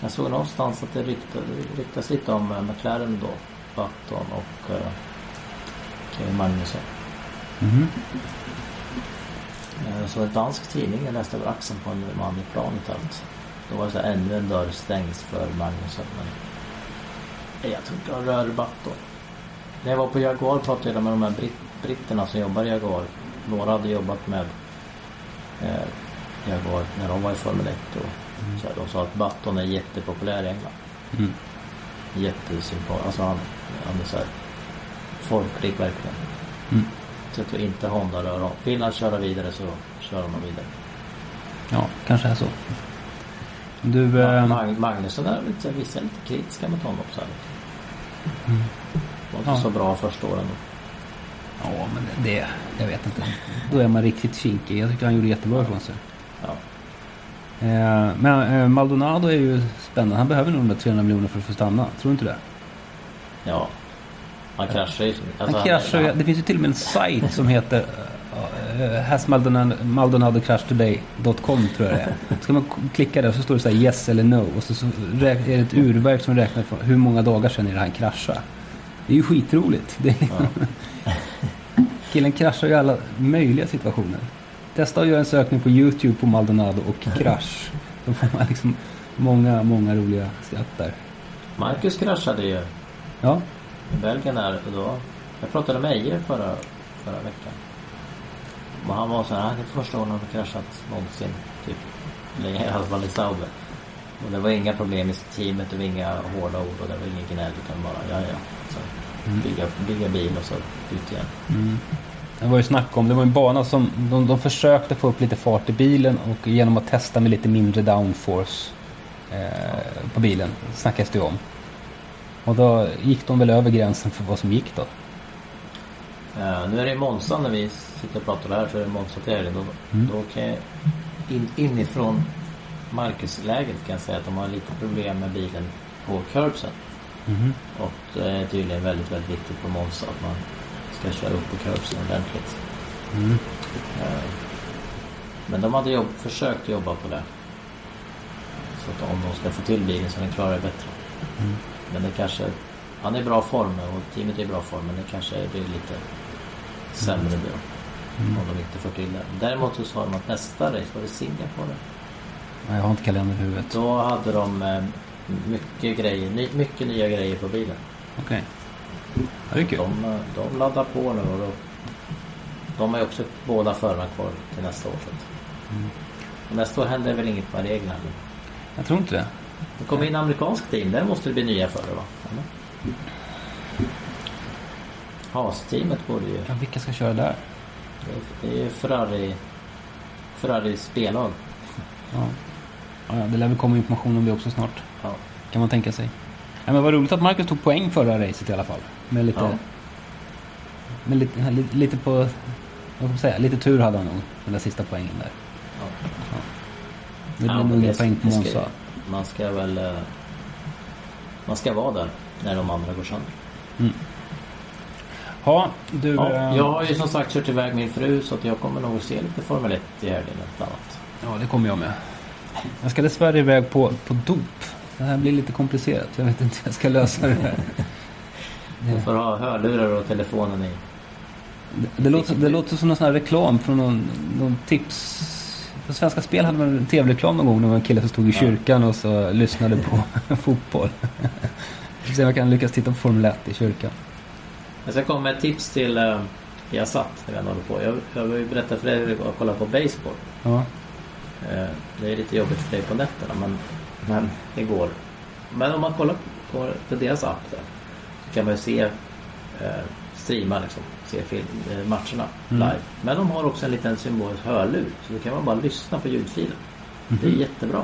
jag såg någonstans att det ryktas, ryktas lite om McLaren då, Button och uh, Kevin Magnusson. Mm. Uh, så en dansk tidning, jag läste över axeln på en man i planet allt. Då var det så här, ännu en dörr stängs för Magnusson. Men jag tror inte jag rör Button. När jag var på Jaguar pratade jag med de här britt- britterna som jobbar i Jaguar. Några hade jobbat med... Uh, Jag var när de var i Formel ett och Mm. Så här, de sa att Button är jättepopulär i England. Mm. Jättesympad. Alltså han, han är så här folkrik verkligen. Mm. Så att vi inte Honda rör om. Vill han köra vidare så kör man vidare. Ja, kanske är så. Du, Mag- Magnusson är lite, vissa är lite kritiska mot honom så här. Mm. Var inte ja. så bra första åren då. Ja, men det, det, jag vet inte. Då är man riktigt kinkig. Jag tycker han gjorde jättebra ifrån sig. Ja. Eh, men eh, Maldonado är ju spännande. Han behöver nog de där trehundra miljoner för att få stanna. Tror du inte det? Ja. Han kraschar ju. Alltså, han kraschar ju. Det finns ju till och med en sajt som heter uh, has Maldonado, Maldonado crash today dot com tror jag det är. Ska man klicka där så står det så här yes eller no. Och så, så räk- är det ett urverk som räknar för hur många dagar sedan är det han kraschar. Det är ju skitroligt. Det är liksom ja. Killen kraschar ju i alla möjliga situationer. Testa att göra en sökning på YouTube på Maldonado och krasch. Då får man liksom många, många roliga skratt där. Marcus kraschade ju. Ja. I Belgien är då. Jag pratade med Ejer förra, förra veckan. Och han var så här, det är första gången han har kraschat någonsin. Typ, i alla fall i Sauber. Och det var inga problem i teamet, det var inga hårda ord och det var ingen gnäll, utan bara, ja ja. Så bygga, bygga bil och så ut igen. Mm. Det var ju snack om, det var en bana som de, de försökte få upp lite fart i bilen och genom att testa med lite mindre downforce eh, på bilen, snackas det om. Och då gick de väl över gränsen för vad som gick då. Uh, nu är det i Monza när vi sitter och pratar där, så är det Monza-tävling. Då, mm. då kan jag in, inifrån Marcus-läget kan jag säga att de har lite problem med bilen på curbsen. Mm. Och det är tydligen väldigt, väldigt viktigt på Monza att man ska köra upp på curbsen ordentligt. Mm. Uh, men de hade jobb, försökt jobba på det. Så att om de ska få till bilen så den klarar det bättre. Mm. Men det kanske, han är i bra form och teamet är i bra form, men det kanske blir lite sämre mm. då mm. om de inte får till det. Däremot så sa de att nästa race var det Singapore. Nej, jag har inte kalendern i huvudet. Då hade de eh, mycket grejer, ny, mycket nya grejer på bilen. Okej. Okay. Ja, de, de laddar på nu och då, de har ju också båda förarna kvar till nästa år. Mm. Nästa år händer väl inget med reglerna? Jag tror inte det. Det kommer in amerikansk team, där måste det bli nya förare va? Haas-teamet borde ju... Ja, vilka ska köra där? Det är, det är Ferrari, Ferrari spellag. Ja. Ja, det lär väl komma information om det också snart. Ja. Kan man tänka sig. Ja, men vad roligt att Marcus tog poäng förra racet i alla fall. Med lite... Ja. Med lite, lite, lite på... Vad ska man säga? Lite tur hade han nog. Den där sista poängen där. Ja. Ja. Det blir ja, nog en poäng på Monza. Man ska väl man ska vara där när de andra går sönder. Mm. Ja, du, ja, jag har ju som sagt kört iväg min fru så att jag kommer nog se lite Formel ett i helgen eller annat. Ja, det kommer jag med. Jag ska dessvärre iväg på, på dop. Det här blir lite komplicerat. Jag vet inte hur jag ska lösa det här. Du får ha hörlurar och telefonen i. Det, det, låter, det låter som någon sån här reklam från någon, någon tips. På Svenska Spel hade man en tv-reklam någon gång när man en kille som stod i kyrkan och så lyssnade på fotboll. Så man kan lyckas titta på Formel ett i kyrkan. Jag ska komma med ett tips till eh, jag satt när jag håller på. Jag, jag vill berätta för dig hur det går att kolla på baseball. Ja. Eh, det är lite jobbigt för dig på nätterna, men, men det går. Men om man kollar på, på, på deras app där, så kan man ju se eh, streama liksom. Se film, matcherna live. Mm. Men de har också en liten symbolisk hörlur, så då kan man bara lyssna på ljudfilen. Mm. Det är jättebra.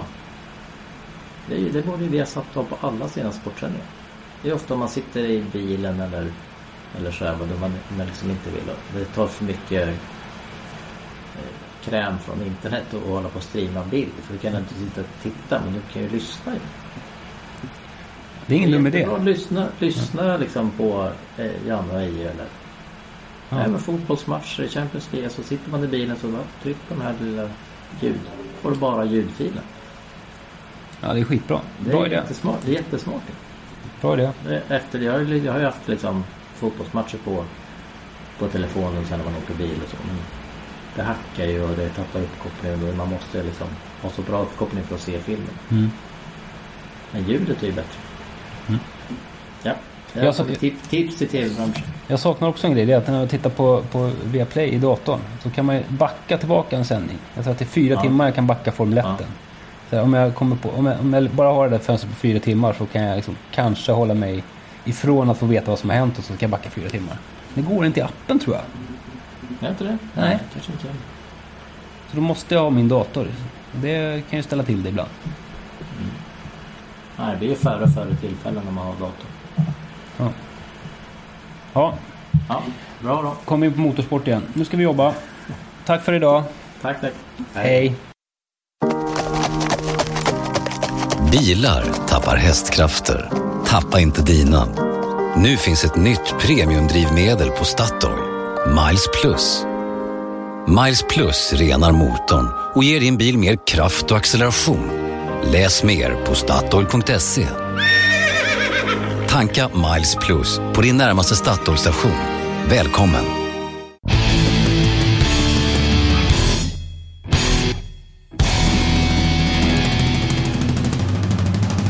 Det, är, det borde ju vi ha satt av på alla sina sportsändningar. Det är ofta om man sitter i bilen eller, eller så här, då man, man liksom inte vill. Det tar för mycket eh, kräm från internet och, och hålla på att streama bild. För du kan inte sitta och titta, men du kan ju lyssna. Det är ingen dum idé. Lyssna, lyssna mm. liksom på eh, Jan och Eje eller ja. Även fotbollsmatcher i Champions League, så sitter man i bilen så tryck på den här lilla ljud. Får du bara ljudfilen. Ja, det är skitbra. Bra det är idé. Jättesmart. Det är jättesmart. Bra idé. Efter det, jag, jag har ju haft liksom fotbollsmatcher på, på telefonen sen när man åker bil och så. Men det hackar ju och det tappar uppkopplingen och man måste liksom ha så bra uppkoppling för att se filmen. Mm. Men ljudet är ju bättre. Mm. Ja. Jag, sak- tips, tips till jag saknar också en grej, det är att när jag tittar på, på Viaplay i datorn så kan man backa tillbaka en sändning. Jag tror att det är fyra ja. timmar jag kan backa Formel ett. Ja. här, om jag kommer på, om jag, om jag bara har det där fönstret på fyra timmar så kan jag liksom kanske hålla mig ifrån att få veta vad som har hänt och så kan jag backa fyra timmar. Det går inte i appen, tror jag. Jag inte det? Nej. Nej, kanske inte. Så då måste jag ha min dator. Det kan ju ställa till det ibland. Mm. Nej, det är ju färre och färre tillfällen när man har dator. Ja. Ja. Ja, bra då. Kom in på motorsport igen. Nu ska vi jobba. Tack för idag. Tack, tack. Hej. Bilar tappar hästkrafter. Tappa inte dina. Nu finns ett nytt premiumdrivmedel på Statoil. Miles Plus. Miles Plus renar motorn och ger din bil mer kraft och acceleration. Läs mer på statoil punkt se. Tanka Miles Plus på din närmaste Statoil-station. Välkommen!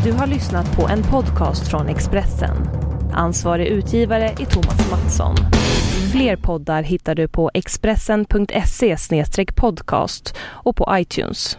Du har lyssnat på en podcast från Expressen. Ansvarig utgivare är Thomas Mattsson. Fler poddar hittar du på expressen punkt se slash podcast och på iTunes.